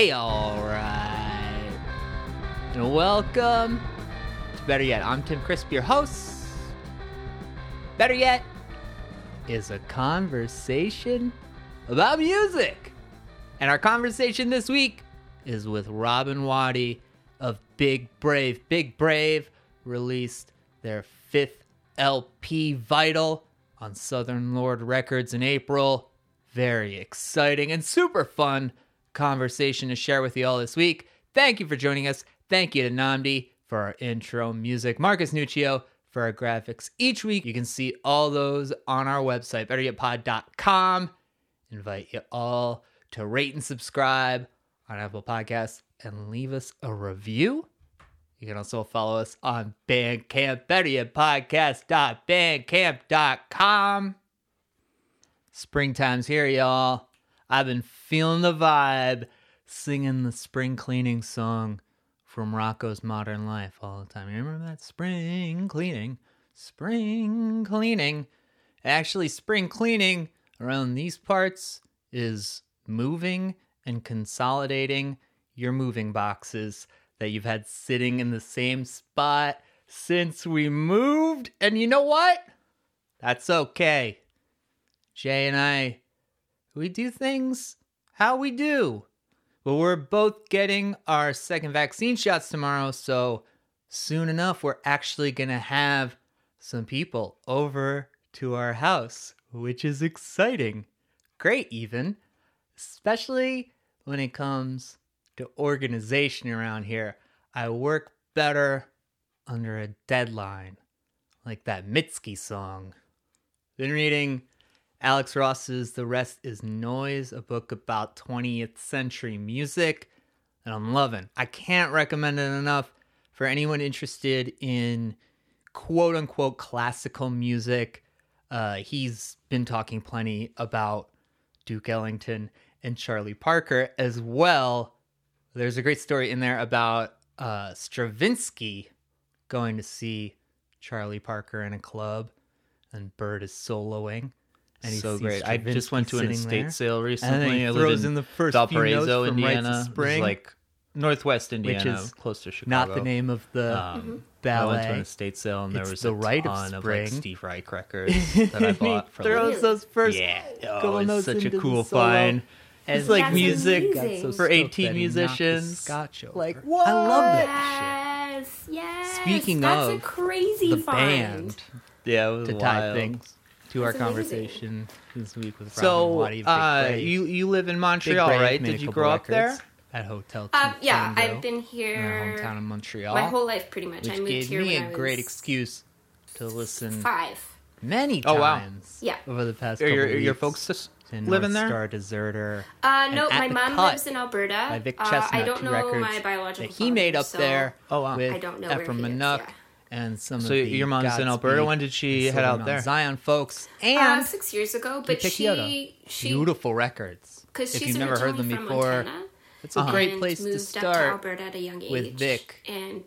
Hey, all right. And welcome to Better Yet. I'm Tim Crisp, your host. Better Yet is a conversation about music. And our conversation this week is with Robin Wattie of Big Brave. Big Brave released their 5th LP, Vital, on Southern Lord Records in April. Very exciting and super fun conversation to share with you all this week. Thank you for joining us. Thank you to Namdi for our intro music, Marcus Nuccio for our graphics each week. You can see all those on our website, betteryetpod.com. Invite you all to rate and subscribe on Apple Podcasts and leave us a review. You can also follow us on Bandcamp, betteryetpodcast.bandcamp.com. Springtime's here, y'all. I've been feeling the vibe, singing the spring cleaning song from Rocco's Modern Life all the time. You remember that? Spring cleaning. Spring cleaning. Actually, spring cleaning around these parts is moving and consolidating your moving boxes that you've had sitting in the same spot since we moved. And you know what? That's okay. Jay and I, we do things how we do. But we're both getting our second vaccine shots tomorrow, so soon enough we're actually going to have some people over to our house, which is exciting. Great even. Especially when it comes to organization around here. I work better under a deadline, like that Mitski song. Been reading Alex Ross's The Rest Is Noise, a book about 20th century music, and I'm loving. I can't recommend it enough for anyone interested in quote-unquote classical music. He's been talking plenty about Duke Ellington and Charlie Parker as well. There's a great story in there about Stravinsky going to see Charlie Parker in a club, and Bird is soloing. And so great. I just went to an estate sale recently. And he throws in the first Valparaiso, Indiana, Spring, like Northwest Indiana, which is close to Chicago. Not the name of the ballet. I went to an estate sale, and there was the Rite of Spring of like Steve Reich records that I bought. For throws like, those first. Yeah, oh, it's such a cool find. It's like music for 18 musicians. Like what? I love that shit. Yes. Speaking of, that's a crazy find. Yeah, it was wild. To our conversation this week with Robin Wattie. So, you live in Montreal, right? Did you grow up there? At Hotel to Tango. Yeah, I've been here. In our hometown of Montreal. My whole life, pretty much. I moved here when I was gave me a great excuse to listen. Many times. Yeah. Over the past couple weeks. Are your folks just living there? Star Deserter. No, my mom lives in Alberta. By Vic Chestnut, I don't know my biological that he made up there with Efrim and some so of your mom's Godspeed in Alberta. When did she head out there? Zion, folks. And 6 years ago, but she beautiful records. Because she's never heard them from before, Montana, it's a great place to start. Up to Alberta at a young age with Vic, and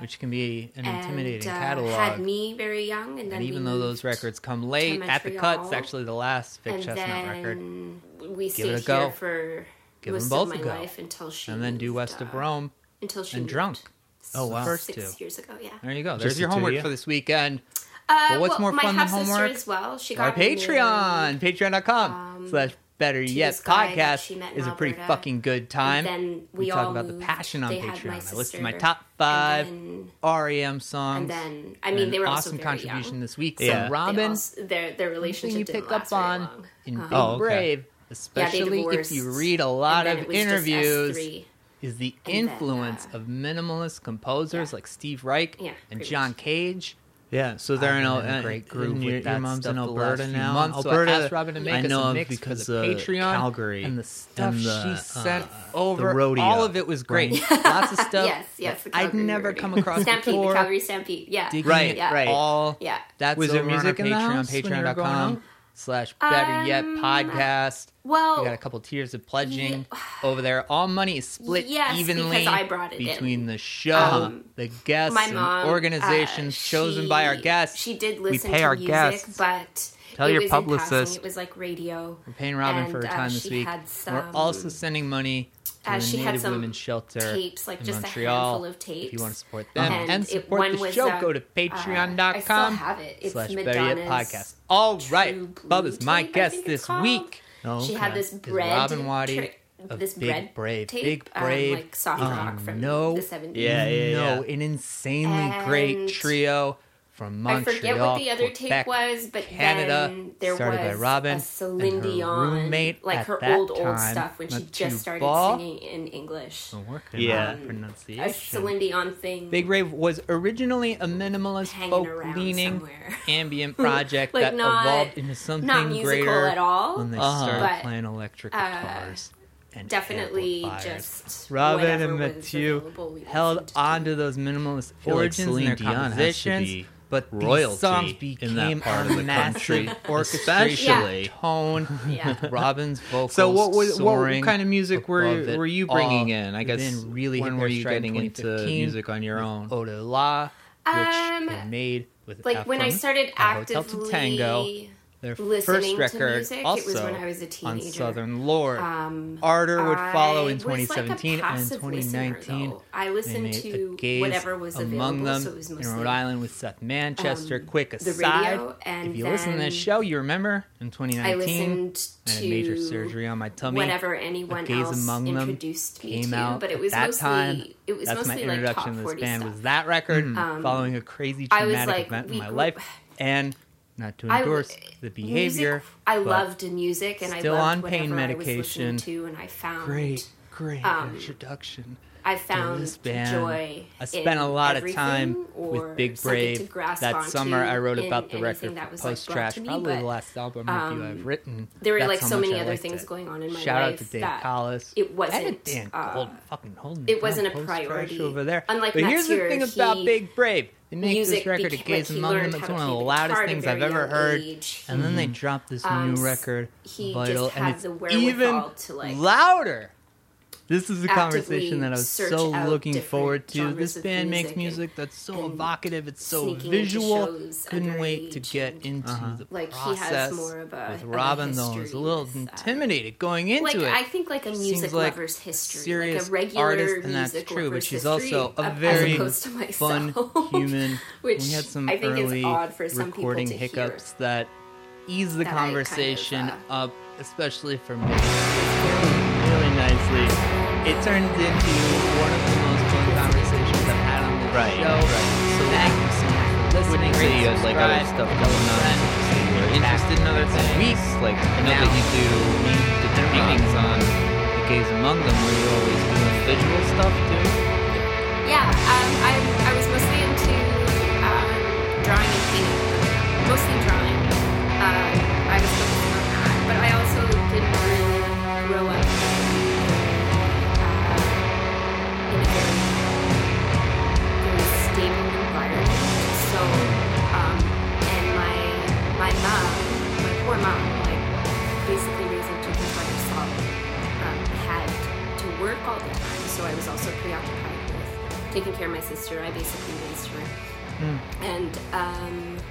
which can be an intimidating catalog. Had me very young, and then even though those records come late, Montreal, At the Cut's actually the last Vic Chestnut record. We give it a go. For give them both a go, and then do West of Rome until she and Drunk. Oh, wow. First 6 years ago, yeah. There you go. There's your homework for this weekend. But what's more fun than homework? As well. She got our Patreon. Patreon.com/BetterYetPodcast is a pretty fucking good time. Then we talk about the passion on Patreon. I listed my top 5 REM songs. And then, I mean, they were also very young. An awesome contribution this week. So, Robin, their relationship didn't last very long. You pick up on in Big Brave, especially if you read a lot of interviews, is the influence of minimalist composers like Steve Reich and John Cage. Yeah, so they're in a great group with that mom's stuff in Alberta now. Alberta, so I asked Robin to make us a mix for the Patreon. Calgary and the stuff she sent over. All of it was great. Lots of stuff yes, I'd never come across before. The Calgary Stampede, yeah. Digging it all. Yeah. That's was there music in the house? Patreon.com/BetterYetPodcast. Well, we got a couple tiers of pledging over there. All money is split evenly between the show, the guests, and organizations chosen by our guests. She did listen to music, but Tell your publicist. It was like radio. We're paying Robin for her time this week. We're also sending money to the Native Women's Shelter tapes, like in just Montreal. A handful of tapes. If you want to support them and support the show, go to patreon.com. /BetterYetPodcast. All right, Bubba's my guest this week. She had this bread. Robin Wattie. This Big bread Brave tape, Big Brave, like soft rock from the 70s. Yeah. An insanely great trio from Montreal, I forget what the other Quebec, tape was, but Canada, then there started was by Robin, a Celine Dion, like her old stuff when she just started singing in English. Pronunciation. A Celine Dion thing. Big Brave was originally a minimalist, folk-leaning, ambient project like that evolved into something not musical greater at all, when they started playing electric guitars. Definitely just Robin and Matsya held on to those minimalist origins in their compositions, but these songs became in that part of the country, especially tone. Robin's vocals. So what kind of music were you bringing in? I guess really when were you getting into music on your own? Ode to La, which were made with like Efrim, when I started actively Hotel to Tango. Their listening first record, music, also it was when I was a teenager. On Southern Lord. Arter would follow in 2017 like and in 2019. I listened to whatever was available. Among Them, so it was mostly in Rhode Island with Seth Manchester. Quick aside, radio, if you listen to this show, you remember in 2019, I listened to I had a major surgery on my tummy. Whenever anyone else Among Them introduced me came out, but it was that mostly, time. It was that's mostly my introduction like top 40 to this band stuff. Was that record following a crazy traumatic event in my life and. Not to endorse the behavior. Music, I loved music, and still I loved on pain medication. I was listening to, and I found great introduction. I found joy. I spent a lot of time with Big Brave that summer. I wrote about the record Post Trash, probably the last album review I've written. There were like so many other things going on in my life. Shout out to Dave Collis. It wasn't. It wasn't a priority over there. Unlike but here's the thing about Big Brave. They make this record at Gaze Among Them. It's one of the loudest things I've ever heard. And then they dropped this new record, Vital, and it's even louder. This is a conversation that I was so looking forward to. This band makes music that's so evocative. It's so visual. Couldn't wait to get into the process with Robin, though. I was a little intimidated going into it. I think like a music lover's history. Serious artist, and that's true, but she's also a very fun human. Which we had some early recording hiccups that ease the conversation up, especially for me. Nicely. It turns into one of the most fun conversations I've had on the show. So thank you so much for listening. Videos, like other stuff going on. You're interested in other things. Weeks, like I know that you do the readings on the Gaze Among Them, where you always do the visual stuff too. Yeah, I was mostly into drawing and painting, mostly drawing. I was focusing on that, but I also didn't really grow up. So, and my poor mom, like, basically raising children by herself, had to work all the time, so I was also preoccupied with taking care of my sister. I basically raised her. And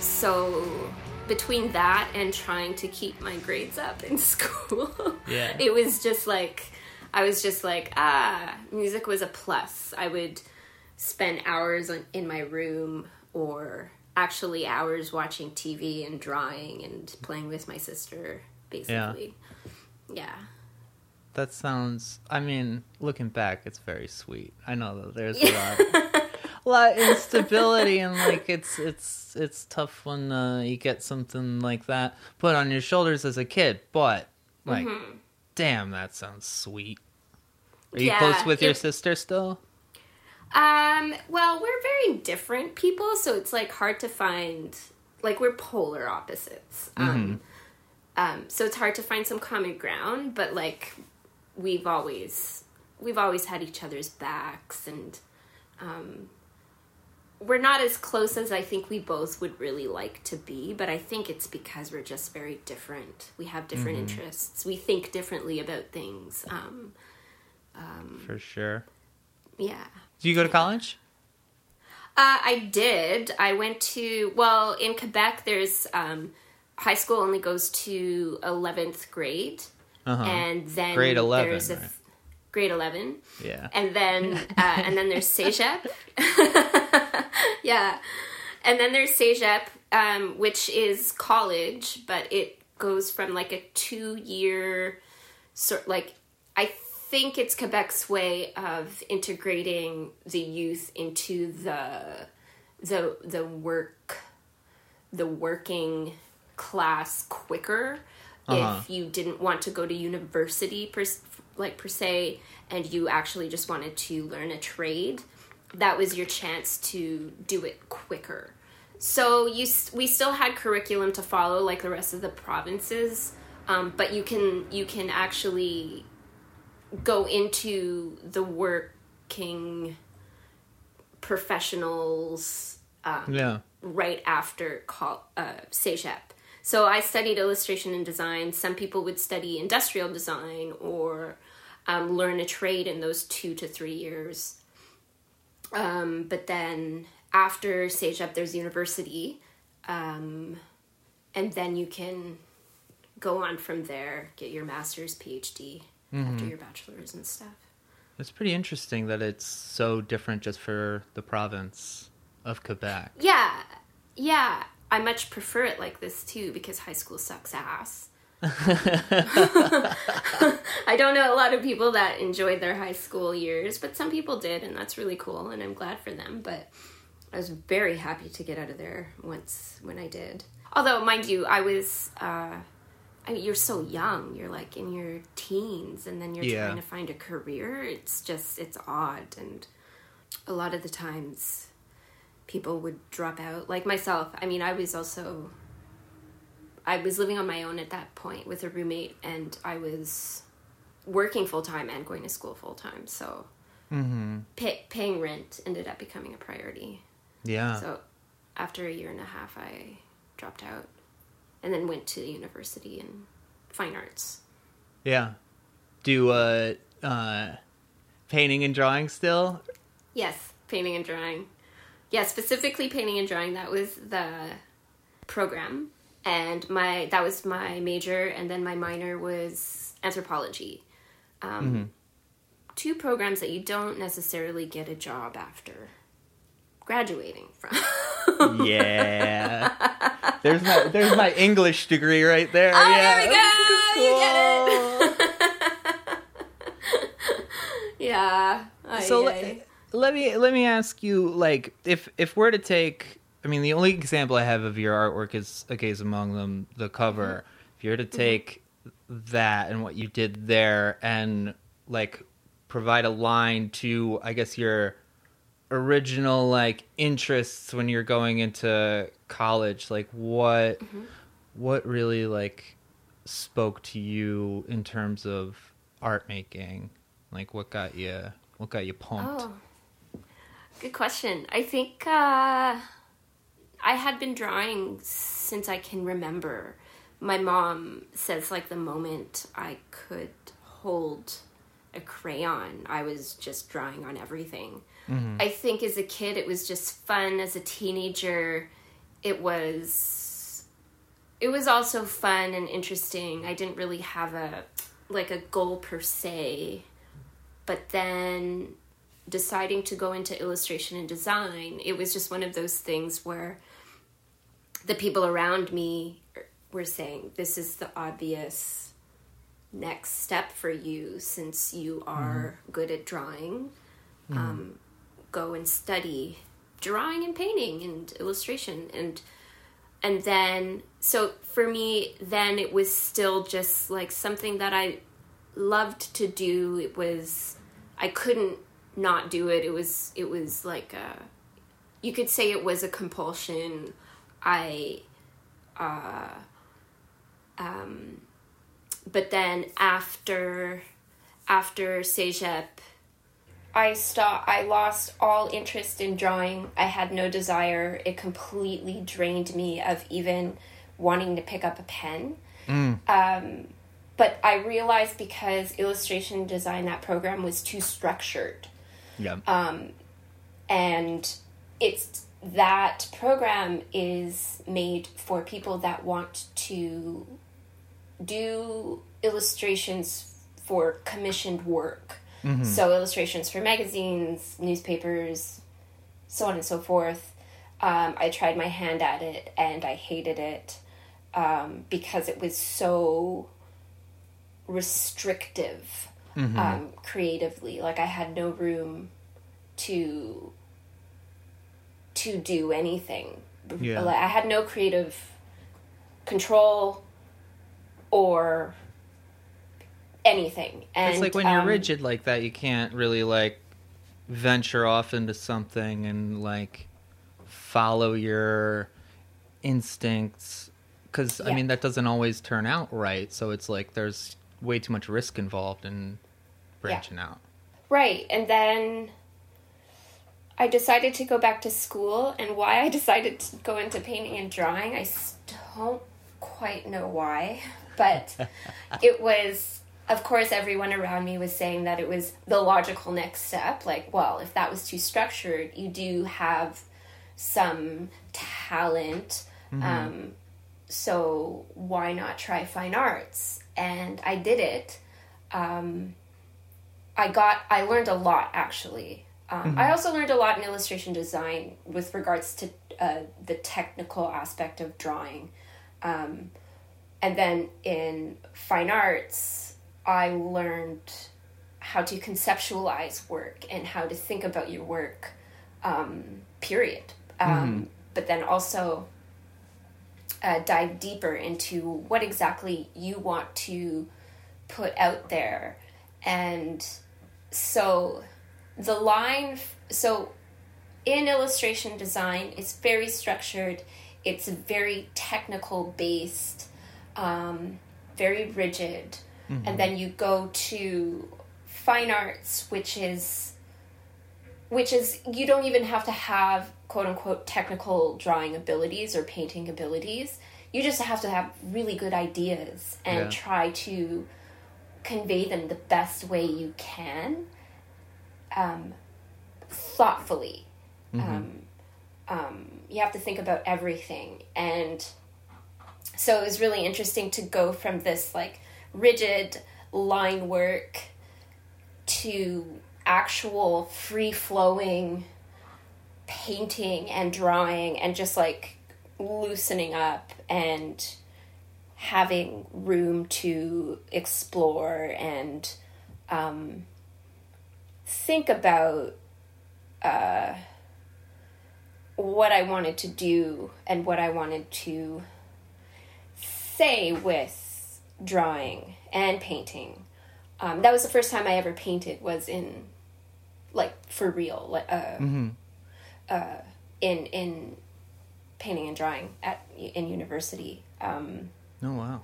so between that and trying to keep my grades up in school, it was just like, I was just like, music was a plus. I would spend hours in my room or actually hours watching TV and drawing and playing with my sister, basically. Yeah. That sounds, I mean, looking back, it's very sweet. I know that there's a lot of instability and like it's tough when you get something like that put on your shoulders as a kid, but like, damn, that sounds sweet. Are you close with your sister still? Well, we're very different people, so it's like hard to find, like, we're polar opposites. So it's hard to find some common ground, but like we've always had each other's backs, and we're not as close as I think we both would really like to be, but I think it's because we're just very different. We have different interests. We think differently about things. For sure. Yeah. Did you go to college? I did. I went to, well, in Quebec, there's high school only goes to 11th grade. Uh-huh. And then grade 11, there's right? Grade 11. Yeah. And then there's CEGEP. Yeah. And then there's CEGEP, which is college, but it goes from like a 2-year sort, like I think it's Quebec's way of integrating the youth into the working class quicker. Uh-huh. If you didn't want to go to university per se, and you actually just wanted to learn a trade, that was your chance to do it quicker. So we still had curriculum to follow like the rest of the provinces, but you can actually go into the working professionals right after CEGEP. So I studied illustration and design. Some people would study industrial design or learn a trade in those 2 to 3 years. But then after CEGEP, there's university. And then you can go on from there, get your master's, PhD. Mm-hmm. After your bachelor's and stuff. It's pretty interesting that it's so different just for the province of Quebec. Yeah, yeah. I much prefer it like this too because high school sucks ass. I don't know a lot of people that enjoyed their high school years, but some people did, and that's really cool, and I'm glad for them. But I was very happy to get out of there when I did. Although, mind you, I was... I mean, you're so young. You're like in your teens, and then you're trying to find a career. It's odd, and a lot of the times people would drop out. Like myself, I mean, I was living on my own at that point with a roommate, and I was working full time and going to school full time. So paying rent ended up becoming a priority. Yeah. So after a year and a half, I dropped out. And then went to university in fine arts. Yeah. Do painting and drawing still? Yes, painting and drawing. Yeah, specifically painting and drawing. That was the program. And that was my major. And then my minor was anthropology. Two programs that you don't necessarily get a job after graduating from. Yeah. There's my English degree right there. Oh, yeah. There we go. Cool. You get it. Yeah. So let me ask you, like, if we're to take, I mean, the only example I have of your artwork is A Gaze Among Them, the cover. If you're to take that and what you did there and like provide a line to, I guess, your original like interests when you're going into college, like what really like spoke to you in terms of art making? Like what got you pumped? Oh, good question. I think I had been drawing since I can remember. My mom says like the moment I could hold a crayon, I was just drawing on everything. I think as a kid, it was just fun. As a teenager, it was also fun and interesting. I didn't really have a goal per se, but then deciding to go into illustration and design, it was just one of those things where the people around me were saying, this is the obvious next step for you since you are good at drawing. Go and study drawing and painting and illustration and then so for me then it was still just like something that I loved to do. I couldn't not do it. It was like you could say it was a compulsion. But then after CEGEP, I lost all interest in drawing. I had no desire. It completely drained me of even wanting to pick up a pen. But I realized because illustration design, that program was too structured. Yeah. And it's that program is made for people that want to do illustrations for commissioned work. Mm-hmm. So illustrations for magazines, newspapers, so on and so forth. I tried my hand at it and I hated it because it was so restrictive creatively. Like I had no room to do anything. Yeah. I had no creative control or anything. And it's like when you're rigid like that, you can't really like venture off into something and like follow your instincts, because I mean that doesn't always turn out right, so it's like there's way too much risk involved in branching out. Right. And then I decided to go back to school, and why I decided to go into painting and drawing, I don't quite know why, but it was, of course, everyone around me was saying that it was the logical next step. Like, well, if that was too structured, you do have some talent, so why not try fine arts? And I did it. I learned a lot, actually. I also learned a lot in illustration design with regards to the technical aspect of drawing. And then in fine arts, I learned how to conceptualize work and how to think about your work, period. But then also dive deeper into what exactly you want to put out there. And so... So in illustration design, it's very structured, it's very technical based, very rigid. And then you go to fine arts, which is you don't even have to have quote unquote technical drawing abilities or painting abilities. You just have to have really good ideas and try to convey them the best way you can. Thoughtfully. You have to think about everything. And so it was really interesting to go from this like rigid line work to actual free-flowing painting and drawing and just like loosening up and having room to explore and think about what I wanted to do and what I wanted to say with drawing and painting. That was the first time I ever painted, was in like for real, like in painting and drawing in university. Oh wow!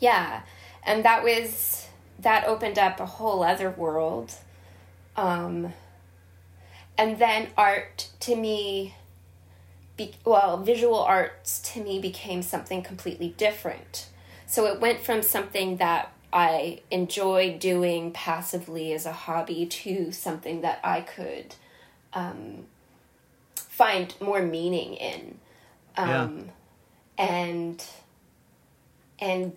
Yeah, and that opened up a whole other world. And then art to me, visual arts to me became something completely different. So it went from something that I enjoyed doing passively as a hobby to something that I could, find more meaning in, and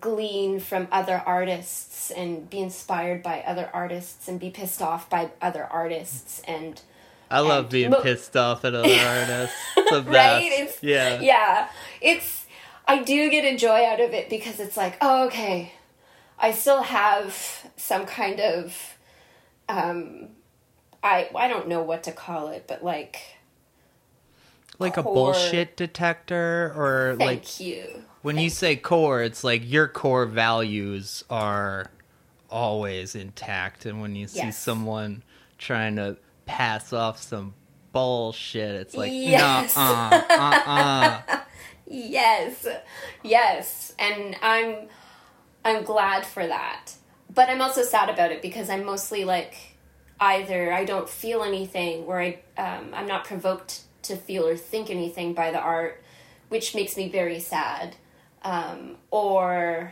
glean from other artists and be inspired by other artists and be pissed off by other artists. And I love being pissed off at other artists. It's the best. Right? I do get a joy out of it because it's like, oh, okay, I still have some kind of, I don't know what to call it, but like a bullshit detector or you say core, it's like your core values are always intact. And when you see someone trying to pass off some bullshit, it's like, Yes. And I'm glad for that. But I'm also sad about it because I'm mostly like either I don't feel anything or I'm not provoked to feel or think anything by the art, which makes me very sad, or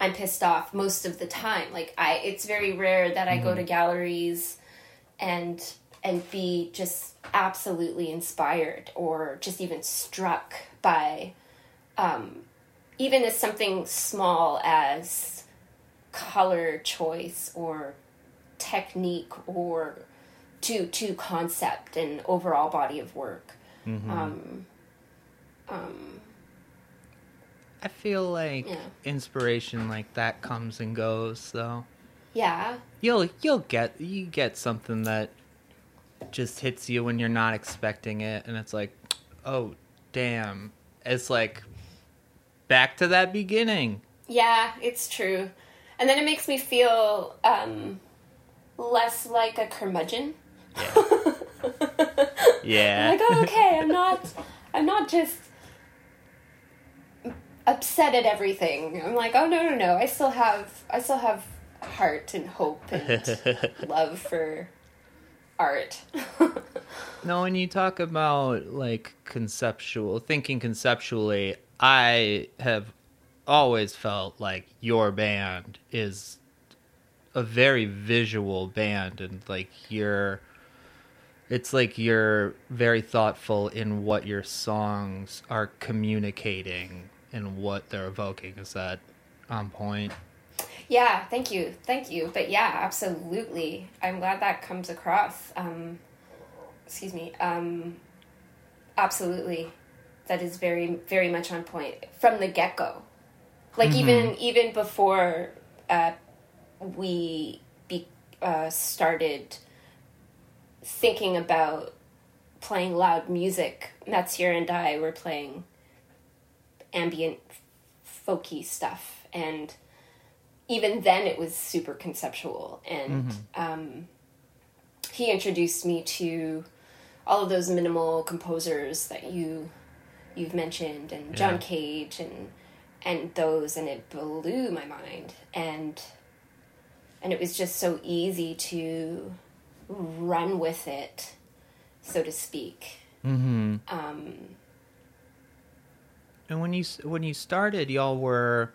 I'm pissed off most of the time. Like it's very rare that I go to galleries and and be just absolutely inspired or just even struck by, even as something small as color choice or technique or to concept and overall body of work. Mm-hmm. I feel like inspiration like that comes and goes, though. Yeah. You get something that just hits you when you're not expecting it, and it's like, oh, damn. It's like, back to that beginning. Yeah, it's true. And then it makes me feel less like a curmudgeon. Yeah. Yeah. I'm like, oh, okay, I'm not just upset at everything. I'm like, oh, no, I still have heart and hope and love for art. No, when you talk about like thinking conceptually, I have always felt like your band is a very visual band, and like you're very thoughtful in what your songs are communicating and what they're evoking. Is that on point? Yeah, thank you. But yeah, absolutely. I'm glad that comes across. Absolutely. That is very, very much on point from the get-go. Like, mm-hmm. even before we started thinking about playing loud music, Matsya and I were playing ambient, folky stuff, and even then, it was super conceptual, and mm-hmm. He introduced me to all of those minimal composers that you've mentioned, and John Cage, and those, and it blew my mind, and it was just so easy to run with it, so to speak. Mm-hmm. And when you started, y'all were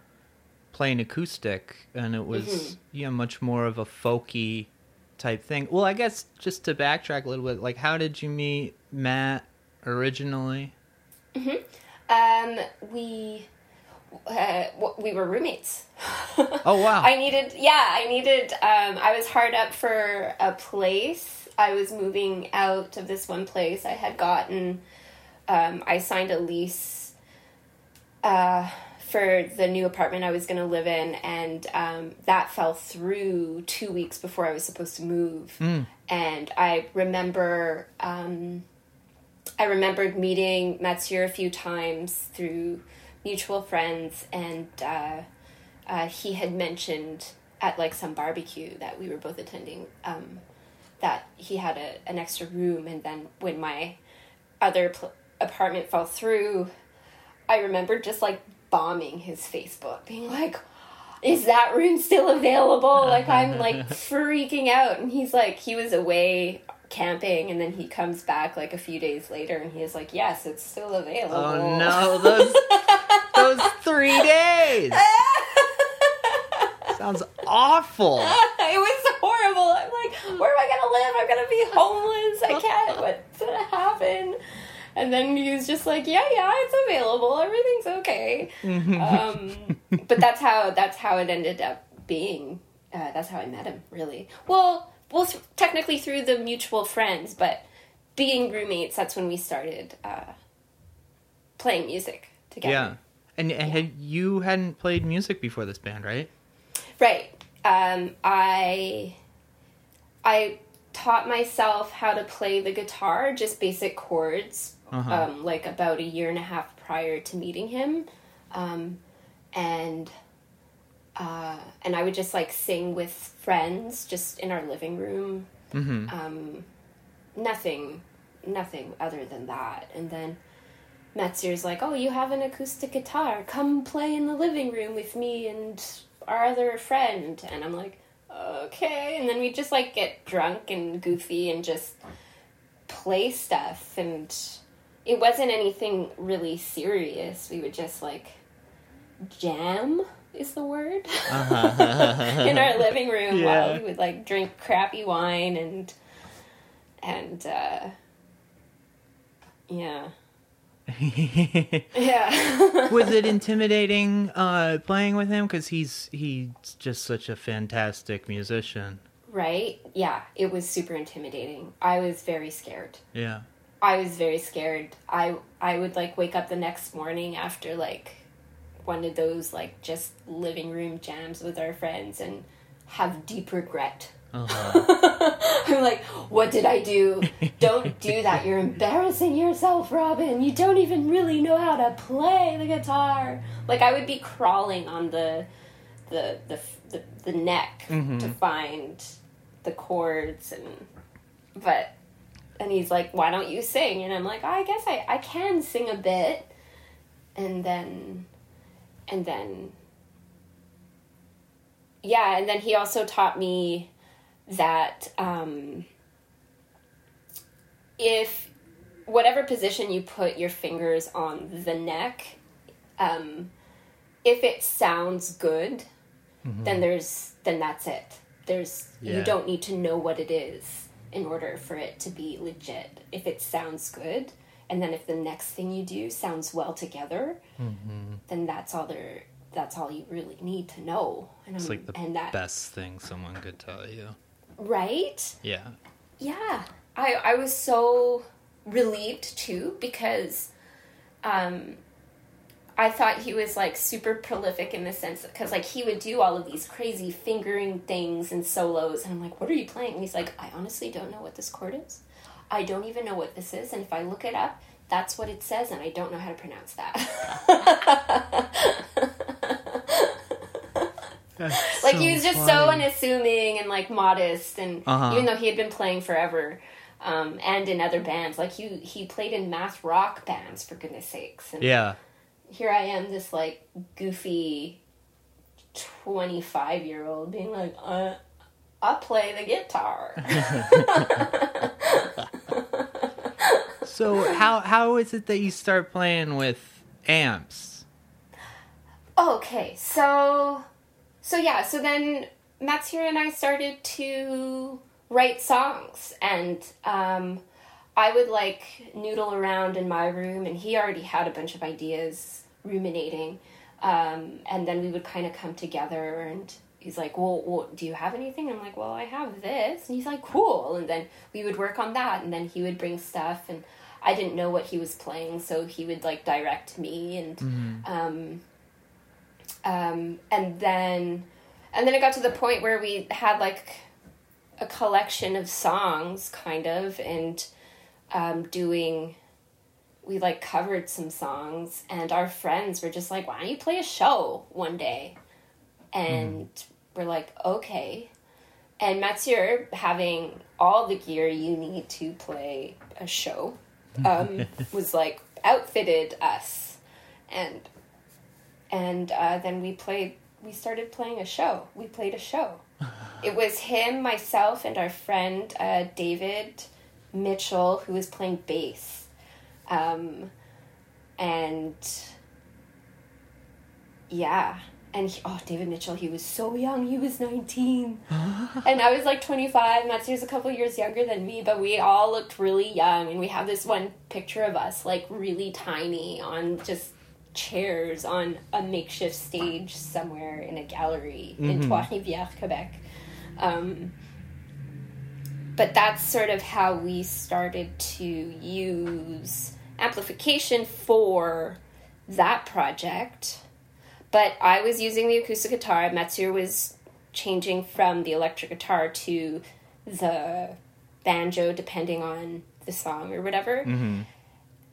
playing acoustic, and it was mm-hmm. Much more of a folky type thing. Well, I guess just to backtrack a little bit, like, how did you meet Matt originally? Mm-hmm. We were roommates. Oh wow! I needed. I was hard up for a place. I was moving out of this one place I had gotten. I signed a lease. For the new apartment I was going to live in, and that fell through 2 weeks before I was supposed to move. Mm. And I remember, I remembered meeting Matsya a few times through mutual friends, and he had mentioned at like some barbecue that we were both attending that he had an extra room, and then when my other apartment fell through, I remember just like bombing his Facebook, being like, is that room still available? Like, I'm like freaking out. And he's like, he was away camping, and then he comes back like a few days later, and he is like, yes, it's still available. Oh no, those 3 days. Sounds awful. It was horrible. I'm like, where am I gonna live? I'm gonna be homeless. I can't. What's gonna happen? And then he was just like, yeah, it's available. Everything's okay. But that's how it ended up being. That's how I met him, really. Well, technically through the mutual friends, but being roommates, that's when we started playing music together. Yeah. And you hadn't played music before this band, right? Right. I taught myself how to play the guitar, just basic chords. Uh-huh. Like about a year and a half prior to meeting him, and I would just like sing with friends just in our living room. Mm-hmm. Nothing other than that. And then Matsya's like, oh, you have an acoustic guitar, come play in the living room with me and our other friend. And I'm like, okay. And then we just like get drunk and goofy and just play stuff, and it wasn't anything really serious. We would just, like, jam is the word, in our living room while we would, like, drink crappy wine and And, yeah. Yeah. Was it intimidating playing with him? Because he's just such a fantastic musician. Right? Yeah, it was super intimidating. I was very scared. Yeah. I was very scared. I would, like, wake up the next morning after, like, one of those, like, just living room jams with our friends and have deep regret. Uh-huh. I'm like, what did I do? Don't do that. You're embarrassing yourself, Robin. You don't even really know how to play the guitar. Like, I would be crawling on the neck mm-hmm. to find the chords and he's like, why don't you sing? And I'm like, oh, I guess I can sing a bit. And then yeah, and then he also taught me that if whatever position you put your fingers on the neck, if it sounds good, mm-hmm. then that's it. You don't need to know what it is in order for it to be legit. If it sounds good, and then if the next thing you do sounds well together, mm-hmm. then that's all you really need to know. And it's like the best thing someone could tell you. Right? Yeah. Yeah. I was so relieved too, because I thought he was, like, super prolific in the sense that, because, like, he would do all of these crazy fingering things and solos, and I'm like, what are you playing? And he's like, I honestly don't know what this chord is. I don't even know what this is, and if I look it up, that's what it says, and I don't know how to pronounce that. Like, so he was just funny. So unassuming and, like, modest, and uh-huh. even though he had been playing forever, and in other bands, like, he played in math rock bands, for goodness sakes. And yeah. Here I am, this, like, goofy 25-year-old being like, I play the guitar. So how is it that you start playing with amps? Okay, so yeah, so then Matsya and I started to write songs, and I would, like, noodle around in my room, and he already had a bunch of ideas ruminating, and then we would kind of come together, and he's like, well, do you have anything? And I'm like, well, I have this, and he's like, cool, and then we would work on that, and then he would bring stuff, and I didn't know what he was playing, so he would, like, direct me, and mm-hmm. And then it got to the point where we had, like, a collection of songs, kind of, and we, like, covered some songs, and our friends were just like, why don't you play a show one day? And we're like, okay. And Matsya, having all the gear you need to play a show, was, like, outfitted us, and then we started playing a show. We played a show. It was him, myself, and our friend, David Mitchell, who was playing bass. And yeah. And David Mitchell, he was so young. He was 19. And I was, like, 25. Matsya was a couple years younger than me, but we all looked really young. And we have this one picture of us, like, really tiny on just chairs on a makeshift stage somewhere in a gallery mm-hmm. in Trois-Rivières, Quebec. But that's sort of how we started to use amplification for that project. But I was using the acoustic guitar. Matsya was changing from the electric guitar to the banjo, depending on the song or whatever. Mm-hmm.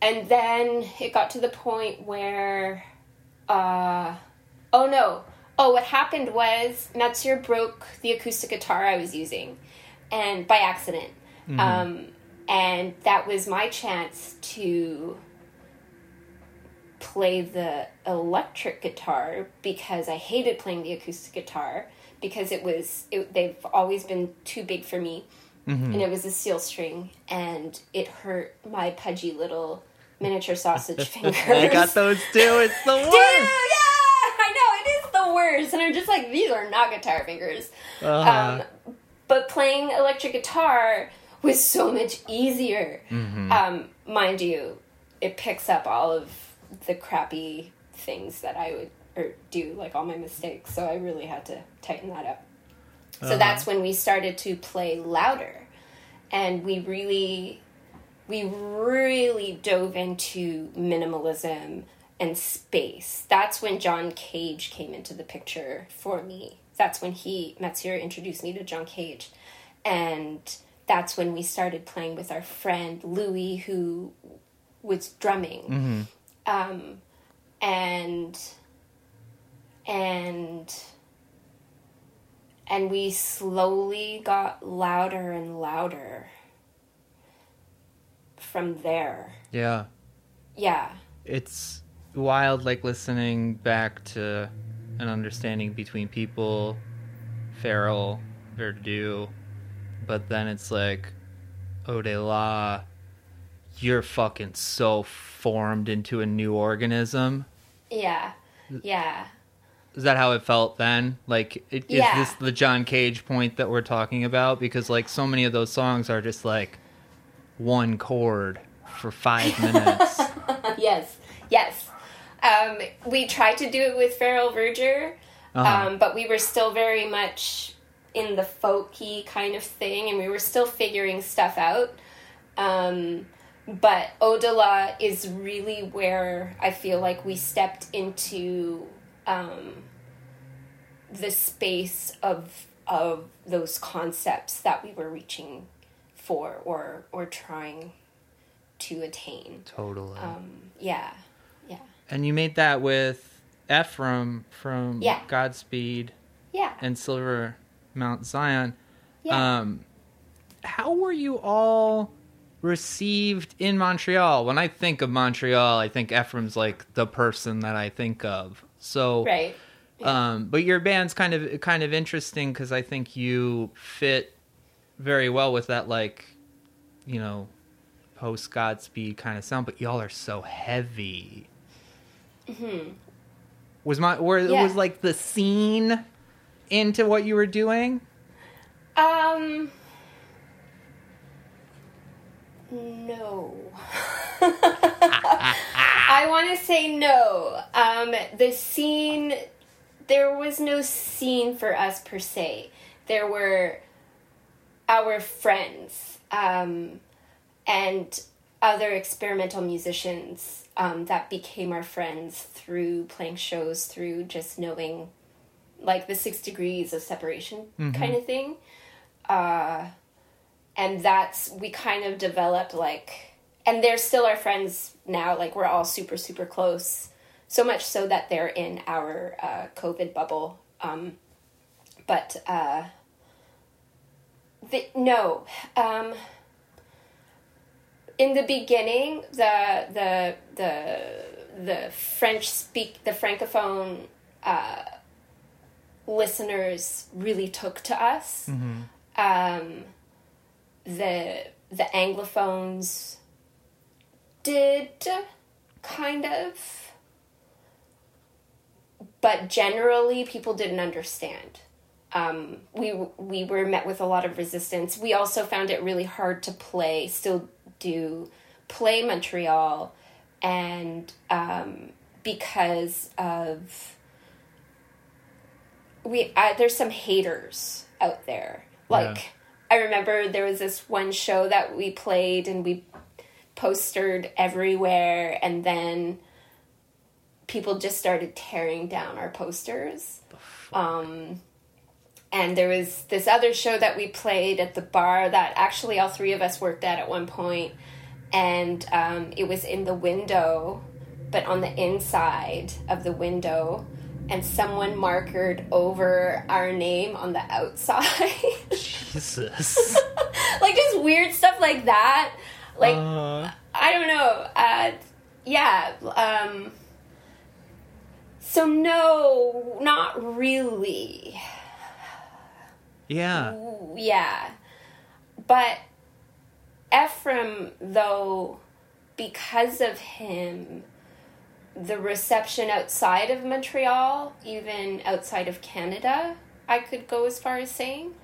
And then it got to the point where, what happened was Matsya broke the acoustic guitar I was using, and by accident. Mm-hmm. And that was my chance to play the electric guitar, because I hated playing the acoustic guitar, because they've always been too big for me. Mm-hmm. And it was a steel string, and it hurt my pudgy little miniature sausage fingers. I got those too. It's the worst. Dude, yeah, I know, it is the worst. And I'm just like, these are not guitar fingers. Uh-huh. But playing electric guitar was so much easier. Mm-hmm. Mind you, it picks up all of the crappy things that I would do, like all my mistakes. So I really had to tighten that up. So that's when we started to play louder, and we really dove into minimalism and space. That's when John Cage came into the picture for me. That's when Matsya introduced me to John Cage. And that's when we started playing with our friend Louis, who was drumming. Mm-hmm. And we slowly got louder and louder from there. Yeah. Yeah. It's wild, like, listening back to an understanding between people, Feral Verdun, but then it's like, Odelay, you're fucking so formed into a new organism. Yeah. Yeah. Is that how it felt then? Like, is this the John Cage point that we're talking about? Because, like, so many of those songs are just, like, one chord for 5 minutes. Yes, yes. We tried to do it with Feral Verdun, but we were still very much in the folky kind of thing, and we were still figuring stuff out. But Odelay is really where I feel like we stepped into... the space of those concepts that we were reaching for or trying to attain. Totally. Yeah. Yeah. And you made that with Efrim from Godspeed. Yeah. And Silver Mount Zion. Yeah. How were you all received in Montreal? When I think of Montreal, I think Ephraim's like the person that I think of. So, right. Yeah. But your band's kind of interesting because I think you fit very well with that, like, you know, post Godspeed kind of sound. But y'all are so heavy. Mm-hmm. Was like the scene into what you were doing? No. I want to say no. The scene, there was no scene for us per se. There were our friends and other experimental musicians that became our friends through playing shows, through just knowing, like, the 6 degrees of separation kind of thing. And we kind of developed, like... And they're still our friends now. Like, we're all super, super close. So much so that they're in our COVID bubble. In the beginning, the the Francophone listeners really took to us. Mm-hmm. The Anglophones did, kind of, but generally people didn't understand. We were met with a lot of resistance. We also found it really hard to play Montreal, and because of there's some haters out there. Like, yeah. I remember there was this one show that we played and we postered everywhere, and then people just started tearing down our posters. And there was this other show that we played at the bar that actually all three of us worked at one point, and it was in the window, but on the inside of the window, and someone markered over our name on the outside. Jesus. Like, just weird stuff like that. Like, I don't know. Yeah. So, no, not really. Yeah. Yeah. But Efrim, though, because of him, the reception outside of Montreal, even outside of Canada, I could go as far as saying,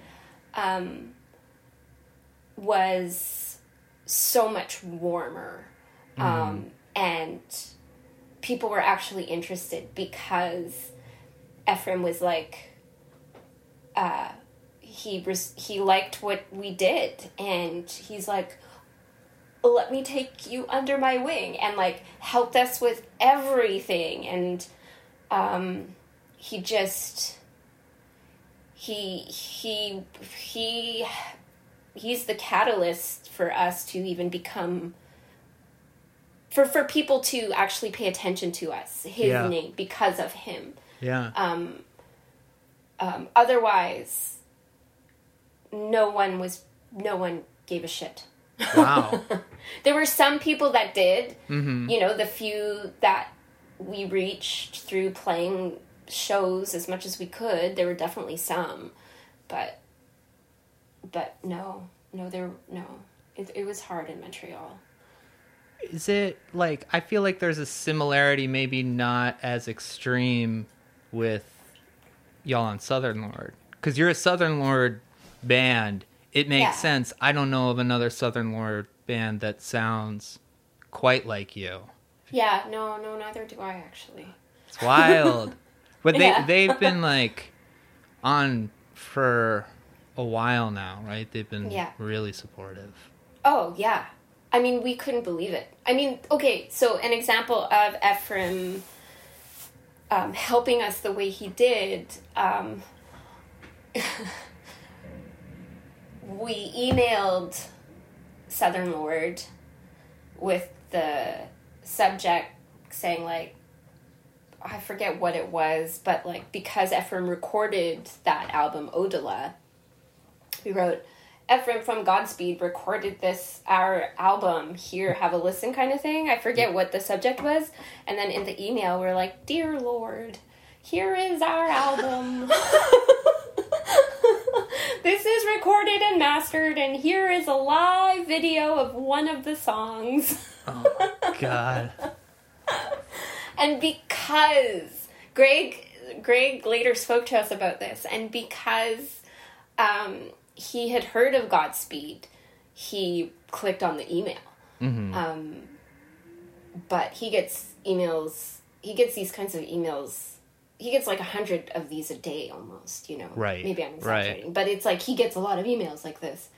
was so much warmer. And people were actually interested because Efrim was like, he liked what we did, and he's like, let me take you under my wing, and like helped us with everything. And he's the catalyst for us to even become, for people to actually pay attention to us, his name, because of him. Yeah. Otherwise, no one gave a shit. Wow. There were some people that did, you know, the few that we reached through playing shows as much as we could. There were definitely some, but no. It was hard in Montreal. Is it like, I feel like there's a similarity, maybe not as extreme with y'all on Southern Lord, because you're a Southern Lord band. It makes sense. I don't know of another Southern Lord band that sounds quite like you. Yeah, no, neither do I, actually. It's wild. But they've been, like, on for a while now, right? They've been really supportive. Oh, yeah. I mean, we couldn't believe it. I mean, okay, so an example of Efrim helping us the way he did... we emailed Southern Lord with the subject saying, like, I forget what it was, but, like, because Efrim recorded that album, Ode to La, we wrote, Efrim from Godspeed recorded our album, here, have a listen, kind of thing. I forget what the subject was. And then in the email, we're like, Dear Lord, here is our album. This is recorded and mastered, and here is a live video of one of the songs. Oh, my God. And because Greg later spoke to us about this, and because he had heard of Godspeed, he clicked on the email. Mm-hmm. But he gets emails. He gets these kinds of emails. He gets like 100 of these a day almost, you know. Right. Maybe I'm exaggerating. Right. But it's like he gets a lot of emails like this.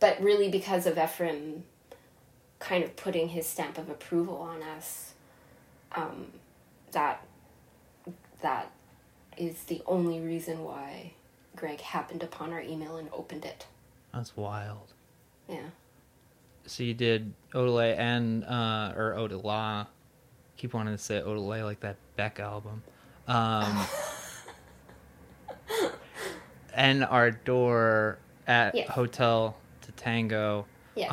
But really because of Efrim kind of putting his stamp of approval on us, that is the only reason why Greg happened upon our email and opened it. That's wild. Yeah. So you did Odelay and, or Odelay. Keep wanting to say Odelay like that Beck album. And our door at Hotel to Tango. Yes.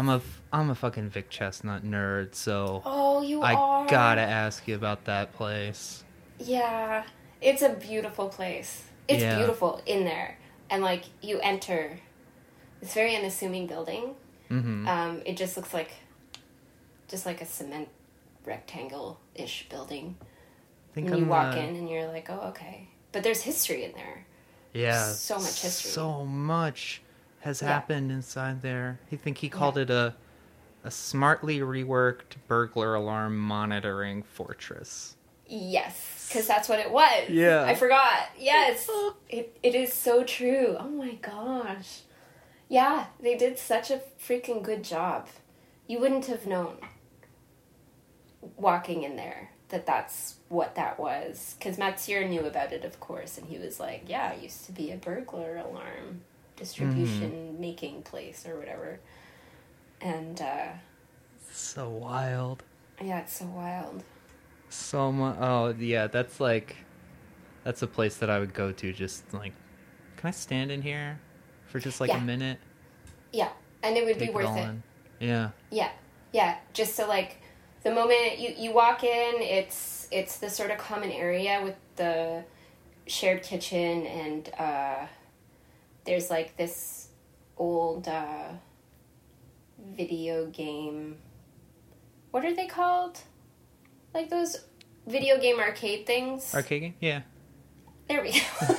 I'm a fucking Vic Chestnut nerd, so I gotta ask you about that place. Yeah, it's a beautiful place. It's beautiful in there, and like you enter, it's very unassuming building. Mm-hmm. It just looks like, a cement rectangle-ish building. And you walk in and you're like, oh, okay. But there's history in there. Yeah. There's so much history. So much has happened inside there. I think he called it a smartly reworked burglar alarm monitoring fortress. Yes, because that's what it was. Yeah. I forgot. Yes. It is so true. Oh, my gosh. Yeah, they did such a freaking good job. You wouldn't have known walking in there that that's what that was. Because Matsya knew about it, of course, and he was like, yeah, it used to be a burglar alarm distribution making place or whatever. And, so wild. Yeah, it's so wild. So much. Oh, yeah, that's like... That's a place that I would go to, just like, can I stand in here for just like a minute? Yeah, and it would be worth it. Yeah. Yeah, yeah, just to like... The moment you walk in, it's the sort of common area with the shared kitchen, and there's like this old video game. What are they called? Like those video game arcade things? Arcade game? Yeah. There we go.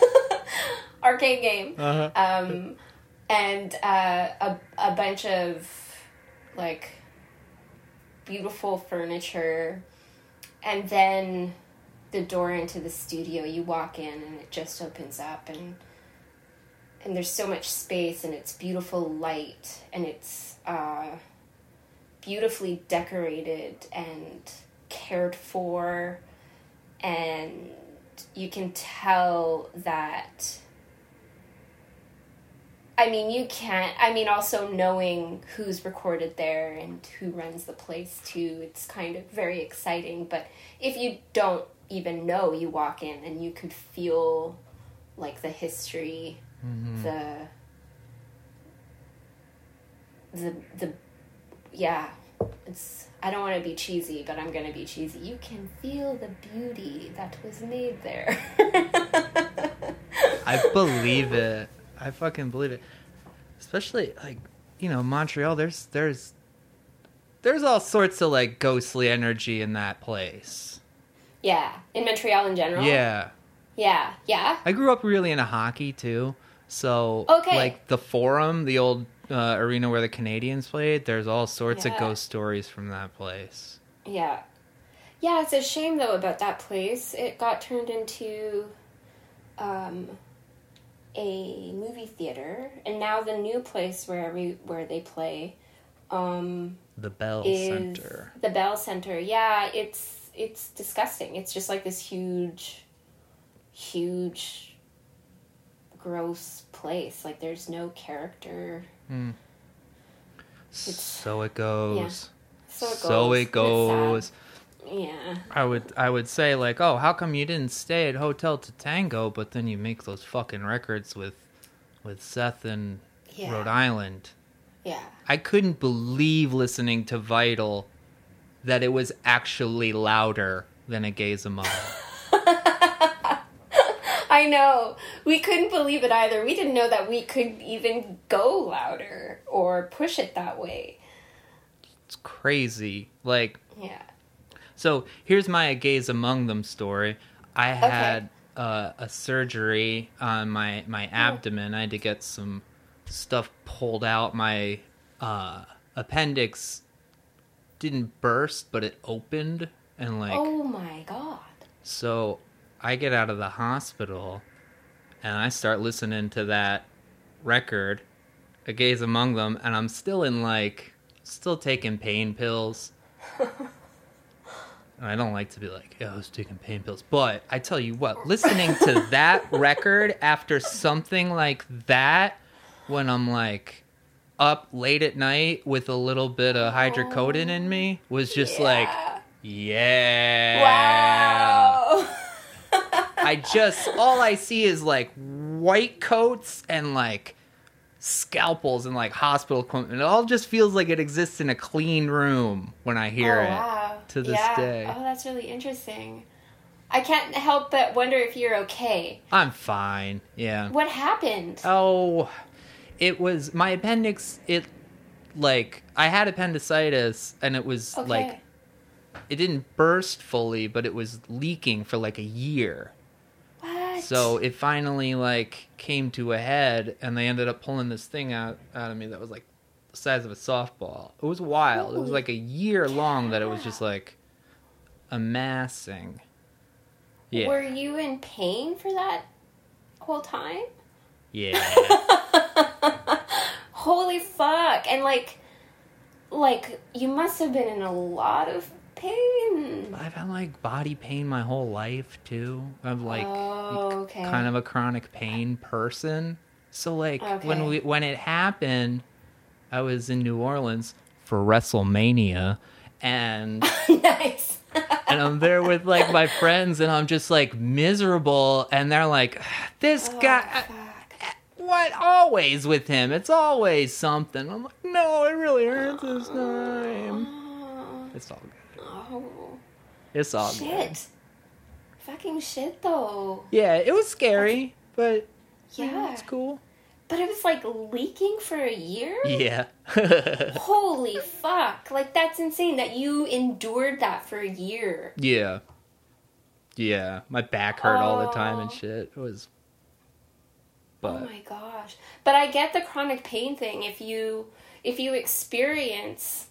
Arcade game. Uh-huh. And a bunch of, like, beautiful furniture. And then the door into the studio, you walk in and it just opens up, and there's so much space, and it's beautiful light, and it's beautifully decorated and cared for, and you can tell that, also knowing who's recorded there and who runs the place too, it's kind of very exciting. But if you don't even know, you walk in and you could feel, like, the history, mm-hmm. I don't want to be cheesy, but I'm going to be cheesy. You can feel the beauty that was made there. I believe it. I fucking believe it. Especially, like, you know, Montreal, there's all sorts of, like, ghostly energy in that place. Yeah. In Montreal in general? Yeah. Yeah. Yeah? I grew up really into hockey, too. So, like, the Forum, the old arena where the Canadians played, there's all sorts of ghost stories from that place. Yeah. Yeah, it's a shame, though, about that place. It got turned into a movie theater, and now the new place where they play, the Bell Center. The Bell Center, yeah, it's disgusting. It's just like this huge, gross place. Like, there's no character. Mm. So it goes. Yeah. So it goes. Yeah. I would say, like, oh, how come you didn't stay at Hotel to Tango, but then you make those fucking records with Seth and Rhode Island. Yeah. I couldn't believe listening to Vital that it was actually louder than a Gaze Among Them. I know. We couldn't believe it either. We didn't know that we could even go louder or push it that way. It's crazy. Like, yeah. So here's my Gaze Among Them story. I had a surgery on my abdomen. I had to get some stuff pulled out. My appendix didn't burst, but it opened, and, like, oh my God. So I get out of the hospital and I start listening to that record, A Gaze Among Them, and I'm still in, like, still taking pain pills. I don't like to be like, oh, I was taking pain pills. But I tell you what, listening to that record after something like that, when I'm, like, up late at night with a little bit of hydrocodone in me, was just wow. All I see is, like, white coats and, like, scalpels and, like, hospital equipment. It all just feels like it exists in a clean room when I hear it. Wow. To this day. Oh, that's really interesting. I can't help but wonder if you're okay. I'm fine. Yeah. What happened? Oh, it was my appendix. It, like, I had appendicitis, and it was like, it didn't burst fully, but it was leaking for like a year. What? So it finally, like, came to a head, and they ended up pulling this thing out of me that was, like, the size of a softball. It was wild. Ooh. It was like a year long that it was just, like, amassing. Yeah. Were you in pain for that whole time? Yeah. Holy fuck. And, like you must have been in a lot of pain. I've had, like, body pain my whole life too. I'm, like, kind of a chronic pain person. So, like, when it happened, I was in New Orleans for WrestleMania, and nice. And I'm there with, like, my friends, and I'm just, like, miserable, and they're like, this guy, what, always with him, it's always something. I'm like, no, it really hurts this time. It's all good. Oh. It's all shit. Good. Shit. Fucking shit, though. Yeah, it was scary, but yeah, it's cool. But it was, like, leaking for a year? Yeah. Holy fuck. Like, that's insane that you endured that for a year. Yeah. Yeah. My back hurt all the time and shit. It was But, oh my gosh. But I get the chronic pain thing. If you experience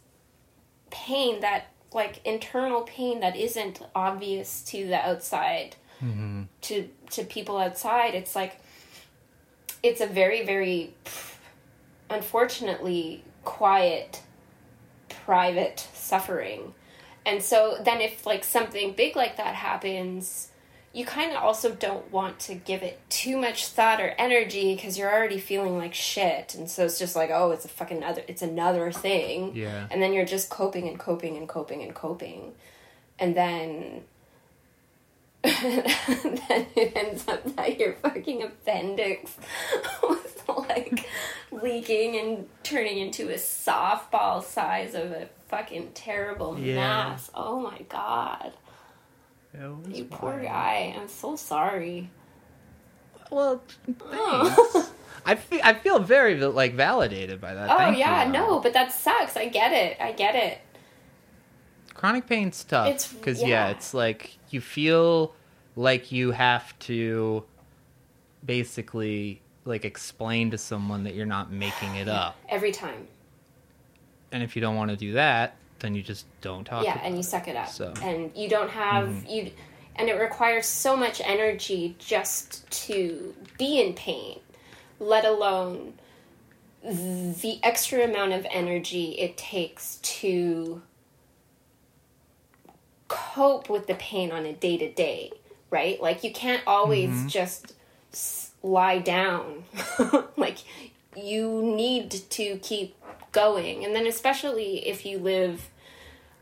pain, that like internal pain that isn't obvious to the outside, mm-hmm. to people outside, it's like, it's a very, very unfortunately quiet, private suffering. And so then if like something big like that happens, you kind of also don't want to give it too much thought or energy because you're already feeling like shit. And so it's just like, oh, it's a fucking it's another thing. Yeah. And then you're just coping and coping and coping and coping. And then, then it ends up that your fucking appendix was like leaking and turning into a softball size of a fucking terrible mass. Oh my God. You poor guy. I'm so sorry. Well, thanks. Oh. I feel very like validated by that. Oh, thank yeah, you, no, but that sucks. I get it. Chronic pain's tough because it's like you feel like you have to basically like explain to someone that you're not making it up every time. And if you don't want to do that, then you just don't talk about it. Yeah, and you suck it up. So. And you don't have... Mm-hmm. And it requires so much energy just to be in pain, let alone the extra amount of energy it takes to cope with the pain on a day-to-day, right? Like, you can't always just lie down. Like, you need to keep going. And then especially if you live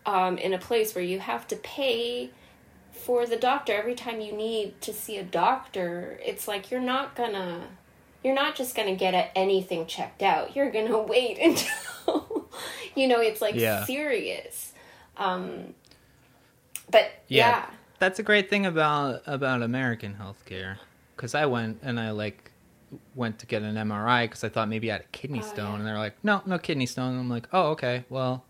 in a place where you have to pay for the doctor every time you need to see a doctor, it's like you're not just gonna get anything checked out. You're gonna wait until it's like serious. But that's a great thing about American healthcare, because I went and I went to get an MRI because I thought maybe I had a kidney stone, and they're like, no kidney stone. And I'm like, oh, okay, well,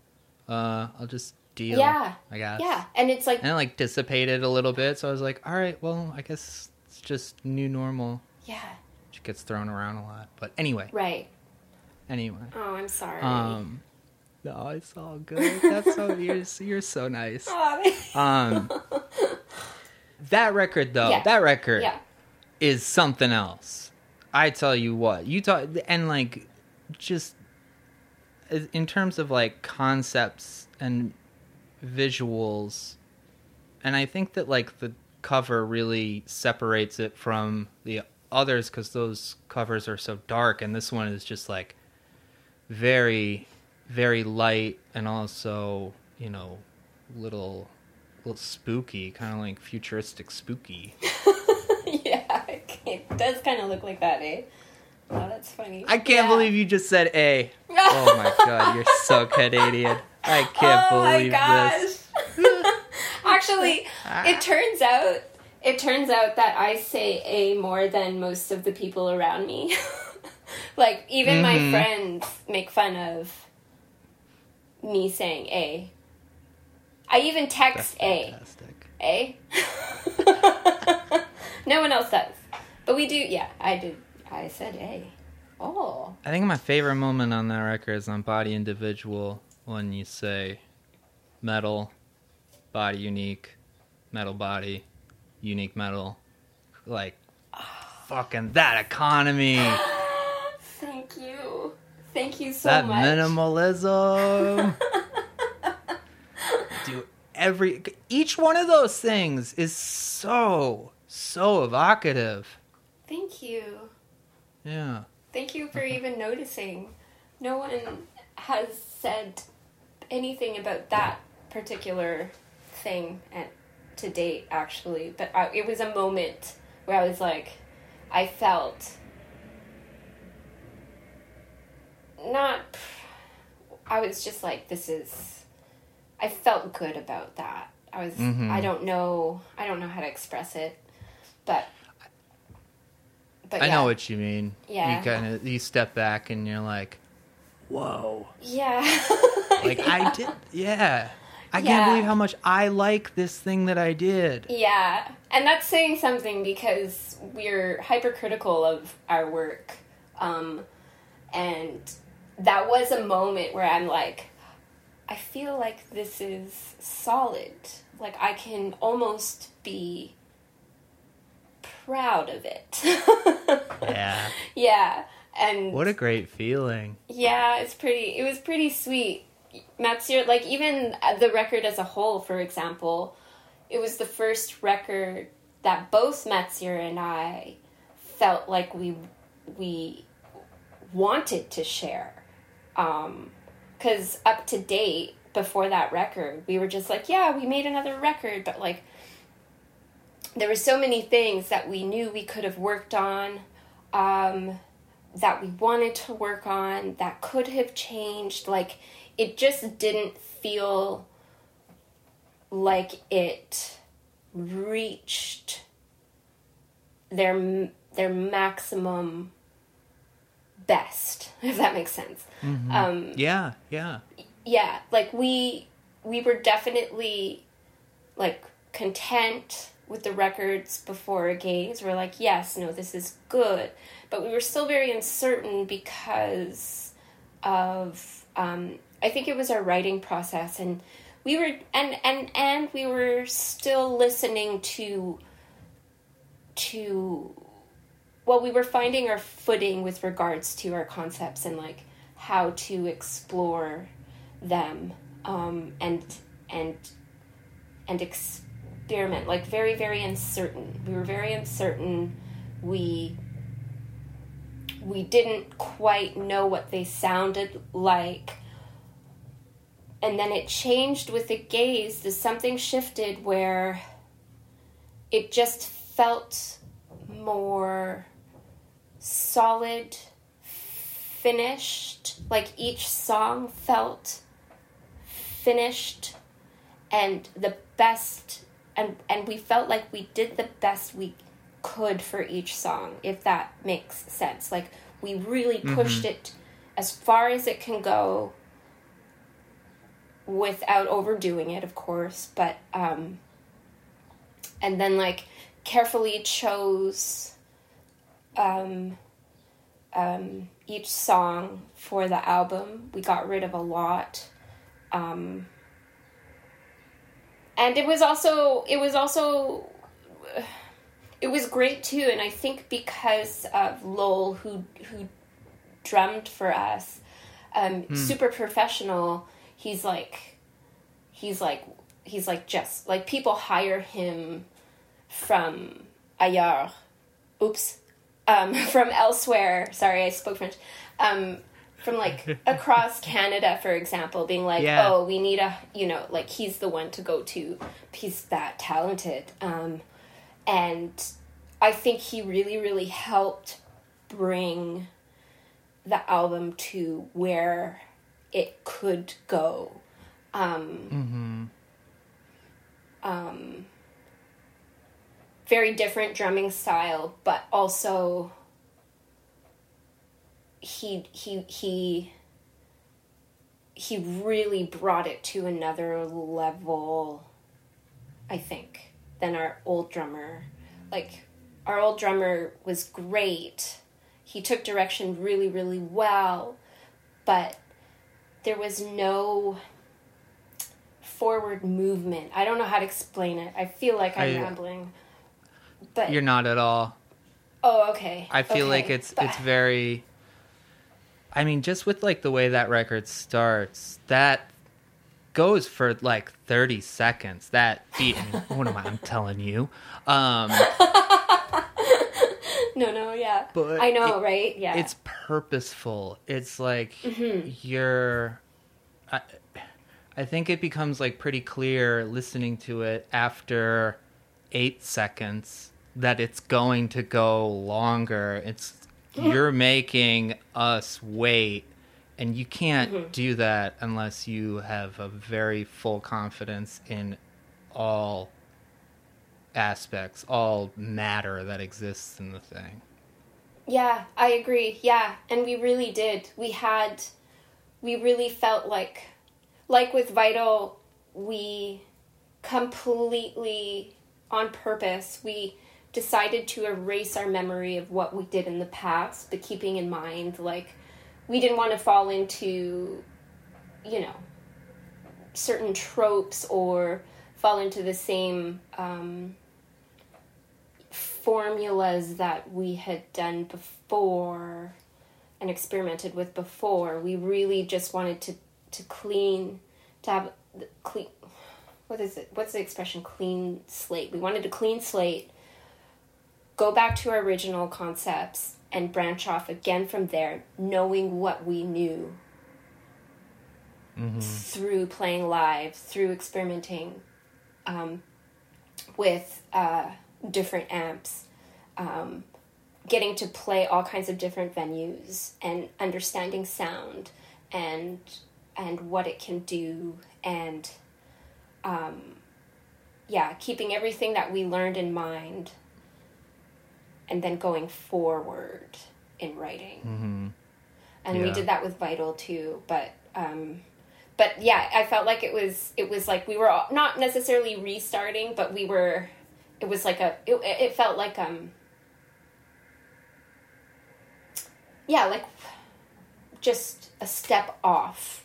I'll just deal, I guess. Yeah, and it's like... And it, like, dissipated a little bit, so I was like, all right, well, I guess it's just new normal. Yeah. Which gets thrown around a lot, but anyway. Right. Anyway. Oh, I'm sorry. No, it's all good. That's so... you're so nice. Oh, that record, though, is something else. I tell you what, just in terms of like concepts and visuals, and I think that like the cover really separates it from the others because those covers are so dark, and this one is just like very, very light and also, little spooky, kind of like futuristic spooky. It does kind of look like that, eh? Oh, that's funny. I can't believe you just said A. Oh, my God. You're so Canadian. I can't believe this. Oh, my gosh. Actually, it turns out that I say A more than most of the people around me. Like, even my friends make fun of me saying A. I even text A. Fantastic. A? No one else does. But we do, I did. I said A. Oh. I think my favorite moment on that record is on Body Individual when you say metal, body unique, metal body, unique metal. Like, fucking that economy. Thank you. Thank you so much. That minimalism. Dude, each one of those things is so evocative. Thank you. Yeah. Thank you for even noticing. No one has said anything about that particular thing to date, actually. But it was a moment where I was like, I felt not... I was just like, I felt good about that. I was... Mm-hmm. I don't know how to express it, But I know what you mean. Yeah. You kind of step back and you're like, whoa. Yeah. Like I did. Yeah. I can't believe how much I like this thing that I did. Yeah. And that's saying something because we're hypercritical of our work. And that was a moment where I'm like, I feel like this is solid. Like, I can almost be proud of it. Yeah. Yeah. And what a great feeling. Yeah, it's pretty. It was pretty sweet. Matsya, like, even the record as a whole, for example, it was the first record that both Matsya and I felt like we wanted to share. 'Cause up to date, before that record, we were just like, yeah, we made another record, but, like, there were so many things that we knew we could have worked on, that we wanted to work on, that could have changed. Like, it just didn't feel like it reached their maximum best, if that makes sense. Mm-hmm. Yeah, like, we were definitely, like, content with the records before Gaze. We're like, yes, no, this is good. But we were still very uncertain because of, I think it was our writing process. And we were, and we were still listening to, well, we were finding our footing with regards to our concepts and, like, how to explore them, and experiment, like, very, very uncertain. We were very uncertain. We didn't quite know what they sounded like. And then it changed with the Gaze. Something shifted where it just felt more solid, finished. Like, each song felt finished, and the best, and we felt like we did the best we could for each song, if that makes sense. Like, we really pushed it as far as it can go without overdoing it, of course, but and then, like, carefully chose each song for the album. We got rid of a lot. And it was great too. And I think because of Lowell, who drummed for us, super professional, he's like just like, people hire him from ailleurs. Oops. From elsewhere. Sorry, I spoke French. From, like, across Canada, for example, being like, oh, we need a, like, he's the one to go to. He's that talented. And I think he really, really helped bring the album to where it could go. Very different drumming style, but also he really brought it to another level, I think, than our old drummer. Like, our old drummer was great. He took direction really, really well, but there was no forward movement. I don't know how to explain it. I feel like I'm rambling. But you're not at all. Oh, okay. I feel like it's very, I mean, just with, like, the way that record starts, that goes for, like, 30 seconds. That beat, what am I? I'm telling you. No, yeah. But I know, right? Yeah. It's purposeful. It's like you're, I think it becomes, like, pretty clear listening to it after 8 seconds that it's going to go longer. You're making us wait, and you can't do that unless you have a very full confidence in all aspects, all matter that exists in the thing. Yeah, I agree. Yeah, and we really did. We really felt like with Vital, we completely, on purpose, we decided to erase our memory of what we did in the past, but keeping in mind, like, we didn't want to fall into, you know, certain tropes or fall into the same formulas that we had done before and experimented with before. We really just wanted to have what is it? What's the expression? Clean slate. We wanted a clean slate, go back to our original concepts, and branch off again from there, knowing what we knew through playing live, through experimenting with different amps, getting to play all kinds of different venues, and understanding sound and what it can do, and keeping everything that we learned in mind, and then going forward in writing. Mm-hmm. And we did that with Vital too, but I felt like it was like we were all, not necessarily restarting, but we were, it was like a, it felt like, like just a step off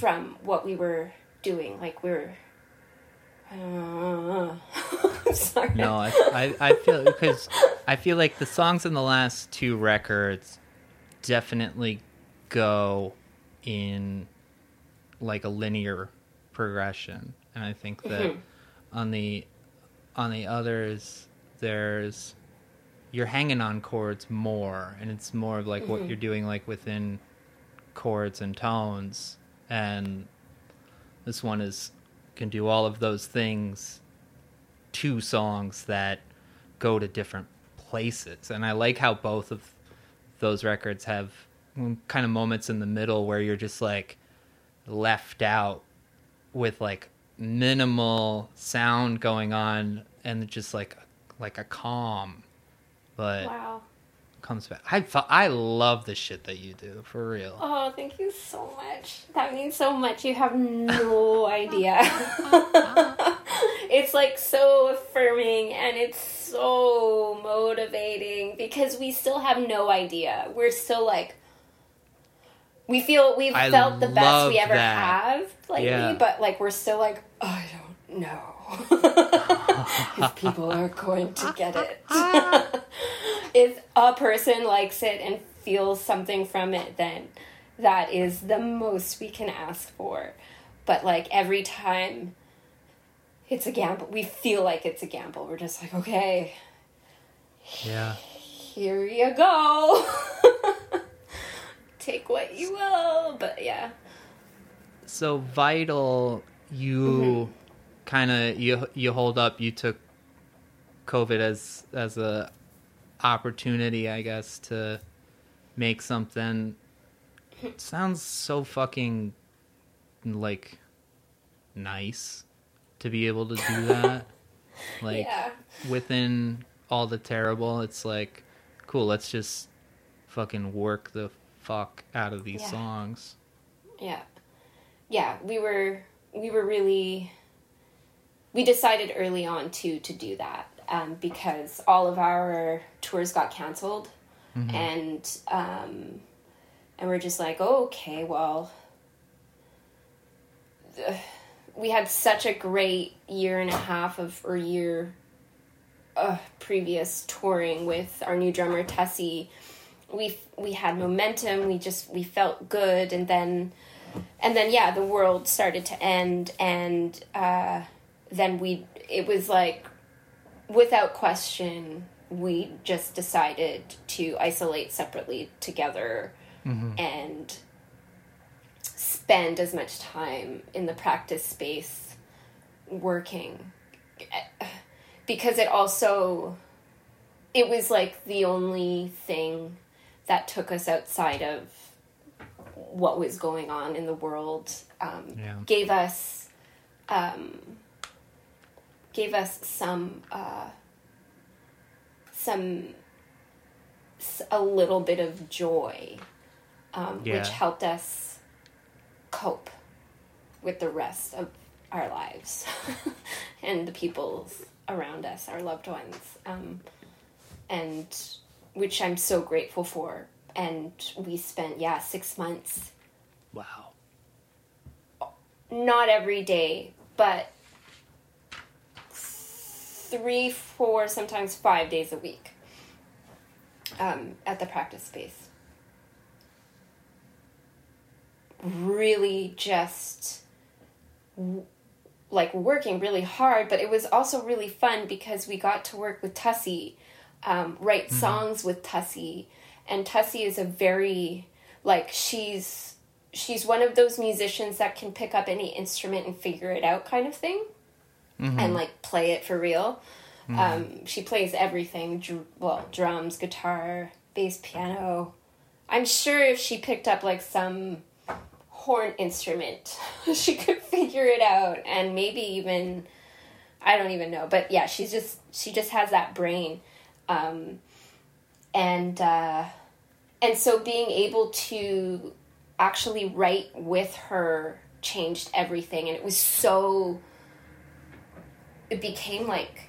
from what we were doing. Like we were, I'm sorry. No, I feel, because I feel like the songs in the last two records definitely go in like a linear progression, and I think that on the others, there's, you're hanging on chords more, and it's more of like what you're doing like within chords and tones, and this one is, can do all of those things, two songs that go to different places. And I like how both of those records have kind of moments in the middle where you're just like left out with like minimal sound going on, and just like a calm, but comes back. I love the shit that you do, for real. Oh, thank you so much. That means so much. You have no idea. It's like so affirming, and it's so motivating, because we still have no idea. We're still like, we've felt the best we ever have lately, but like we're still like, oh, I don't know if people are going to get it. If a person likes it and feels something from it, then that is the most we can ask for. But like every time it's a gamble. We feel like it's a gamble. We're just like, okay, here you go. Take what you will. But yeah. So Vital, you kind of, you hold up, you took COVID as a opportunity, I guess, to make something. It sounds so fucking like nice to be able to do that. Like within all the terrible, it's like, cool, let's just fucking work the fuck out of these songs. We were really, we decided early on to do that. Because all of our tours got canceled, and we're just like, oh, okay, well, we had such a great year and a half previous touring with our new drummer Tessie. We had momentum. We felt good, and then the world started to end, and then it was like, without question, we just decided to isolate separately together and spend as much time in the practice space working. Because it also, it was like the only thing that took us outside of what was going on in the world, gave us a little bit of joy, which helped us cope with the rest of our lives and the peoples around us, our loved ones, and which I'm so grateful for. And we spent, 6 months. Wow. Not every day, but 3, 4, sometimes 5 days a week at the practice space. Really just like working really hard, but it was also really fun because we got to work with Tessie, write mm-hmm. songs with Tessie. And Tessie is a very, like, she's one of those musicians that can pick up any instrument and figure it out kind of thing. Mm-hmm. And, like, play it for real. Mm-hmm. She plays everything. Drums, guitar, bass, piano. I'm sure if she picked up, like, some horn instrument, she could figure it out. And maybe even, I don't even know. But, yeah, she just has that brain. And so being able to actually write with her changed everything. And it was so... It became, like,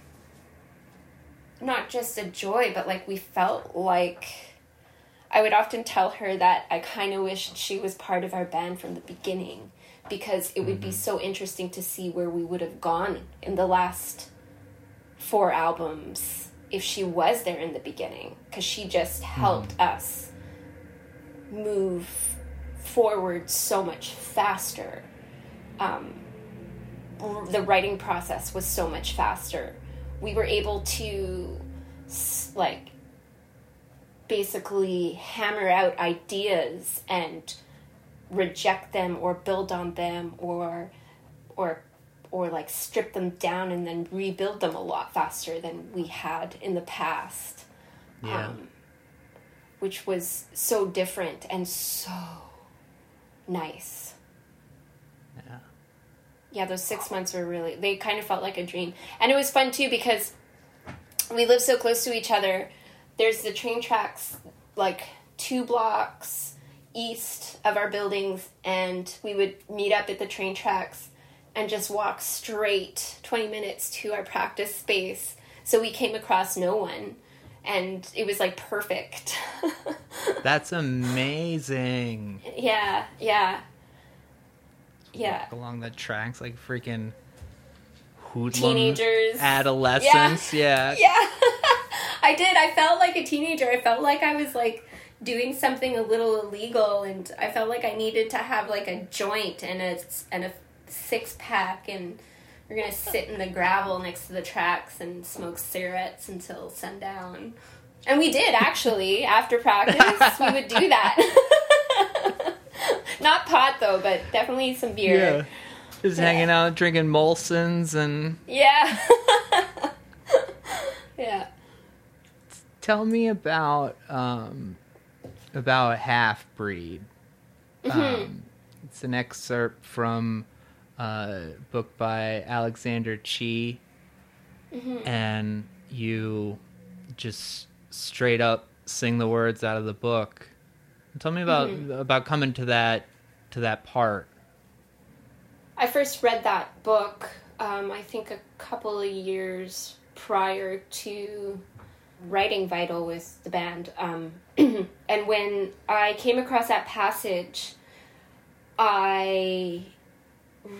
not just a joy, but, like, we felt like... I would often tell her that I kind of wished she was part of our band from the beginning, because it would be so interesting to see where we would have gone in the last 4 albums if she was there in the beginning, because she just helped us move forward so much faster. The writing process was so much faster. We were able to, like, basically hammer out ideas and reject them or build on them or like strip them down and then rebuild them a lot faster than we had in the past. Yeah. Which was so different and so nice. Yeah. Yeah, those 6 months were really... They kind of felt like a dream. And it was fun, too, because we live so close to each other. There's the train tracks, like, 2 blocks east of our buildings, and we would meet up at the train tracks and just walk straight 20 minutes to our practice space. So we came across no one, and it was, like, perfect. That's amazing. Yeah. Yeah. Walk along the tracks, like freaking hoodlum teenagers, adolescents. Yeah. I did. I felt like a teenager. I felt like I was like doing something a little illegal, and I felt like I needed to have like a joint and a 6-pack, and we're gonna sit in the gravel next to the tracks and smoke cigarettes until sundown. And we did actually. After practice, we would do that. Not pot, though, but definitely some beer. Yeah. Just hanging out, drinking Molsons and... Yeah. Yeah. Tell me about Half-Breed. Mm-hmm. It's an excerpt from a book by Alexander Chi. Mm-hmm. And you just straight up sing the words out of the book. Tell me about coming to that part. I first read that book, I think a couple of years prior to writing Vital with the band. And when I came across that passage, I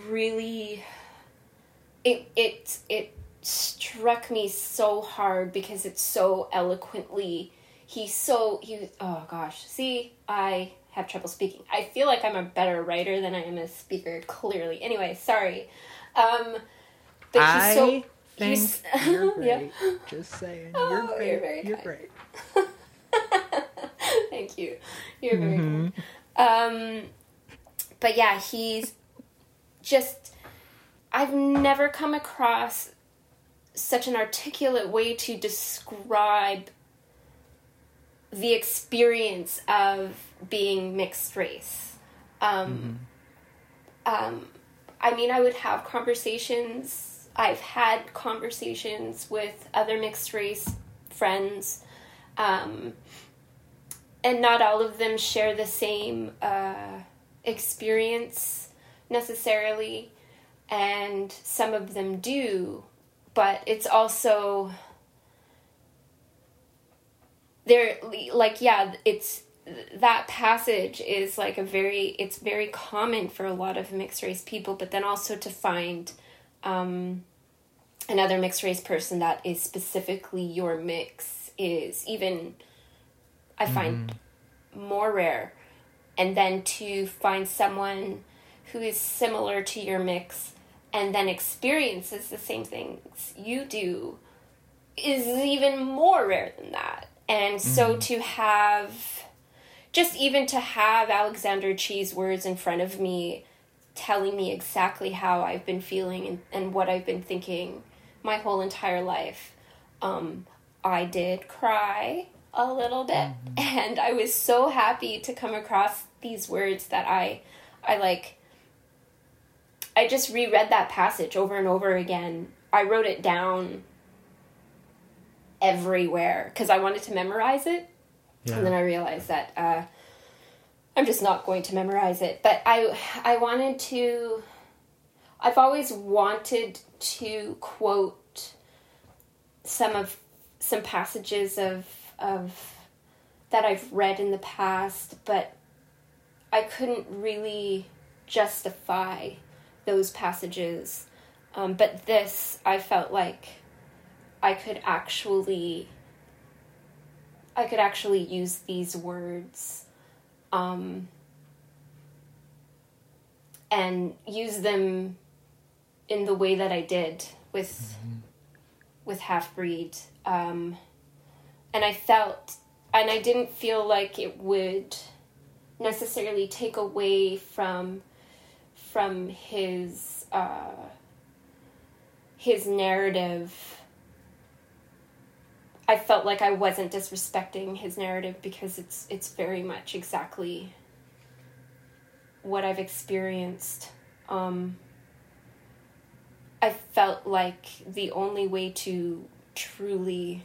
really... It struck me so hard because it's so eloquently... oh gosh, see, I have trouble speaking. I feel like I'm a better writer than I am a speaker, clearly. Anyway, sorry. But you're great. Yeah. Just saying, you're great. You're great. Thank you. You're very kind. But yeah, he's just... I've never come across such an articulate way to describe the experience of being mixed race. I mean, I would have conversations. I've had conversations with other mixed race friends, and not all of them share the same experience necessarily. and some of them do, but it's also, they're, like, yeah, it's, that passage is, like, a very, it's very common for a lot of mixed-race people, but then also to find another mixed-race person that is specifically your mix is even, I find, more rare. And then to find someone who is similar to your mix and then experiences the same things you do is even more rare than that. And so to have, just even to have Alexander Chee's words in front of me telling me exactly how I've been feeling and what I've been thinking my whole entire life. I did cry a little bit, and I was so happy to come across these words that I just reread that passage over and over again. I wrote it down everywhere because I wanted to memorize it. Yeah. And then I realized that I'm just not going to memorize it. But I wanted to... I've always wanted to quote some passages of that I've read in the past, but I couldn't really justify those passages. But this, I felt like I could actually use these words and use them in the way that I did with Half-Breed. And I felt, and I didn't feel like it would necessarily take away from his narrative. I felt like I wasn't disrespecting his narrative because it's very much exactly what I've experienced. I felt like the only way to truly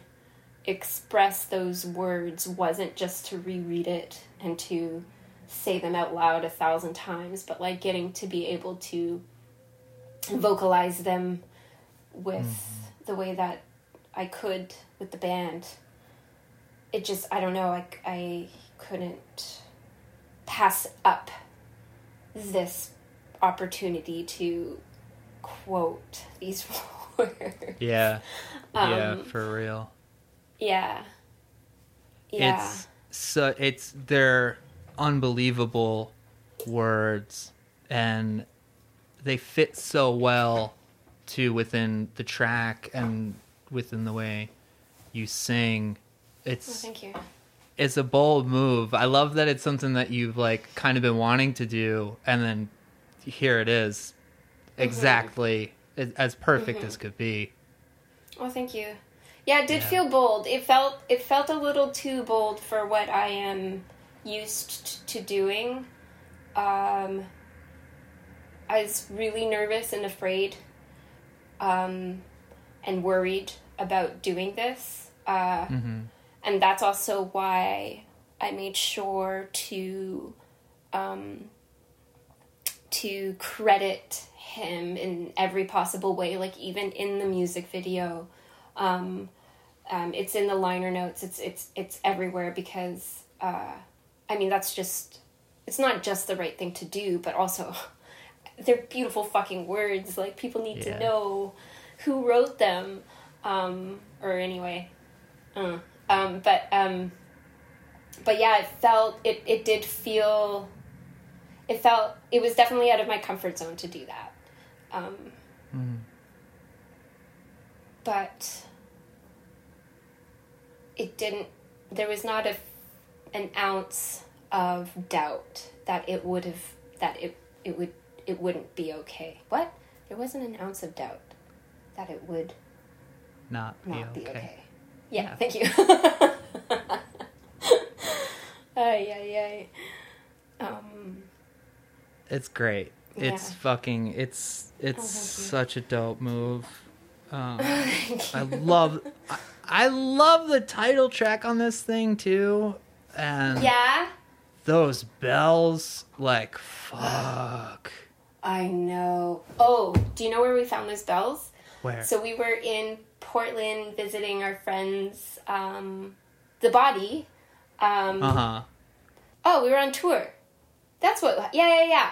express those words wasn't just to reread it and to say them out loud 1,000 times, but like getting to be able to vocalize them with the way that I could with the band. It just, I don't know, I couldn't pass up this opportunity to quote these words. Yeah. Yeah, for real. Yeah. Yeah. It's they're unbelievable words, and they fit so well to within the track and within the way you sing. Thank you. It's a bold move. I love that it's something that you've like kind of been wanting to do, and then here it is, exactly as perfect as could be. Oh, thank you. Yeah, it did feel bold. It felt a little too bold for what I am used to doing. I was really nervous and afraid, and worried about doing this. And that's also why I made sure to credit him in every possible way, like even in the music video. It's in the liner notes. It's everywhere because, I mean, that's just, it's not just the right thing to do, but also they're beautiful fucking words. Like, people need to know who wrote them. But yeah, it was definitely out of my comfort zone to do that. But it didn't, there was not an ounce of doubt that it would have, that it wouldn't be okay. What? There wasn't an ounce of doubt that it would not be okay. Yeah, thank you. It's great. Yeah. It's such a dope move. I love the title track on this thing too, and those bells, like, fuck. I know. Oh, do you know where we found those bells? Where? So we were in Portland visiting our friends, the body. Oh, we were on tour. That's what... Yeah.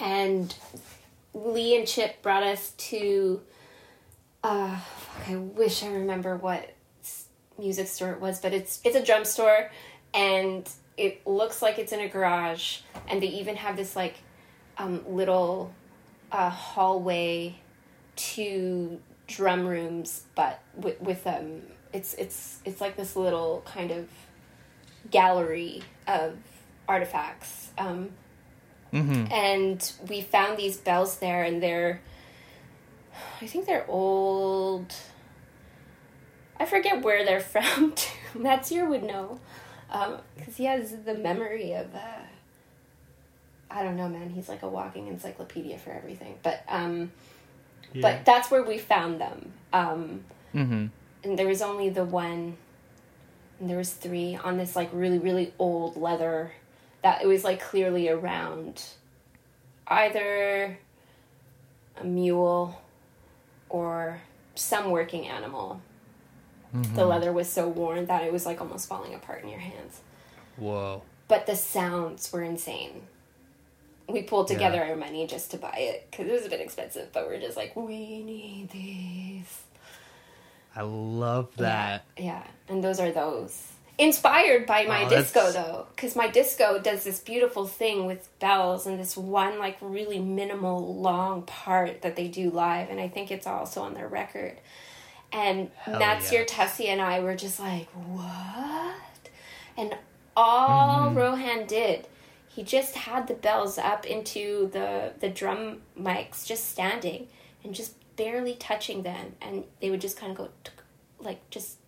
And Lee and Chip brought us to... I wish I remember what music store it was, but it's a drum store, and it looks like it's in a garage, and they even have this, like, little hallway to drum rooms, but with it's like this little kind of gallery of artifacts, and we found these bells there, and they're, I think they're old. I forget where they're from, too. Matsya would know, because he has the memory of, I don't know, man. He's like a walking encyclopedia for everything. But but that's where we found them. And there was only the one, and there was three on this, like, really, really old leather that it was, like, clearly around either a mule or some working animal. The leather was so worn that it was, like, almost falling apart in your hands. Whoa. But the sounds were insane. We pulled together our money just to buy it, because it was a bit expensive, but we're just like, we need these. I love that. Yeah. And those. Inspired by my disco, though, because my disco does this beautiful thing with bells and this one, like, really minimal, long part that they do live, and I think it's also on their record. And Matsya, Tessie, and I were just like, what? And all Rohan did, he just had the bells up into the drum mics, just standing and just barely touching them. And they would just kind of go, like, just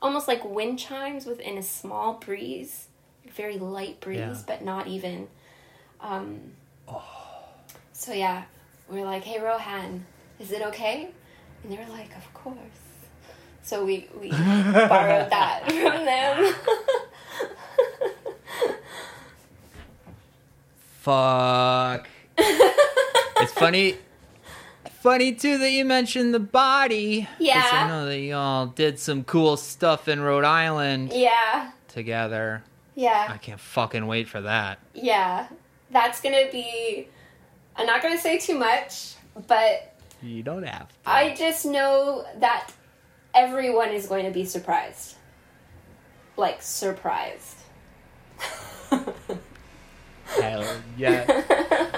almost like wind chimes within a small breeze, very light breeze, but not even. So, yeah, we're like, hey, Rohan, is it okay? And they were like, of course. So we borrowed that from them. Fuck. It's funny. Funny, too, that you mentioned the body. Yeah. I know that y'all did some cool stuff in Rhode Island. Yeah. Together. Yeah. I can't fucking wait for that. Yeah. That's going to be... I'm not going to say too much, but... You don't have to. I just know that everyone is going to be surprised. Like, surprised. Hell yeah.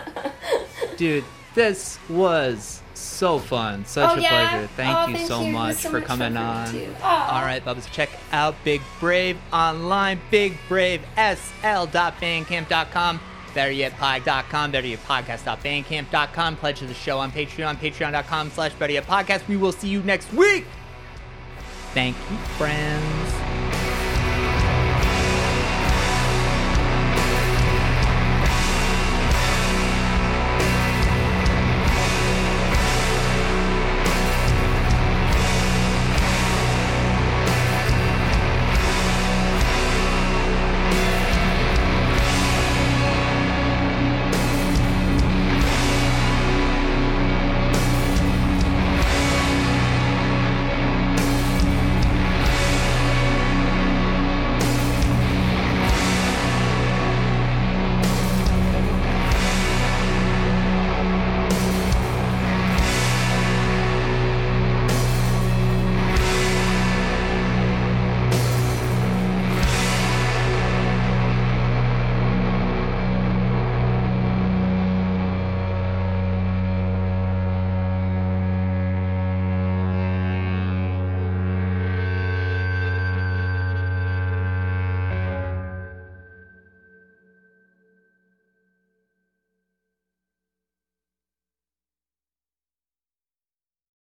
Dude, this was so fun. Such a pleasure. Thank you so much for coming on. All right, Bubba's, check out Big Brave online. BigBraveSL.bandcamp.com. BetterYetPod.com, BetterYetPodcast.bandcamp.com. Pledge to the show on Patreon, Patreon.com/BetterYetPodcast. We will see you next week. Thank you, friends.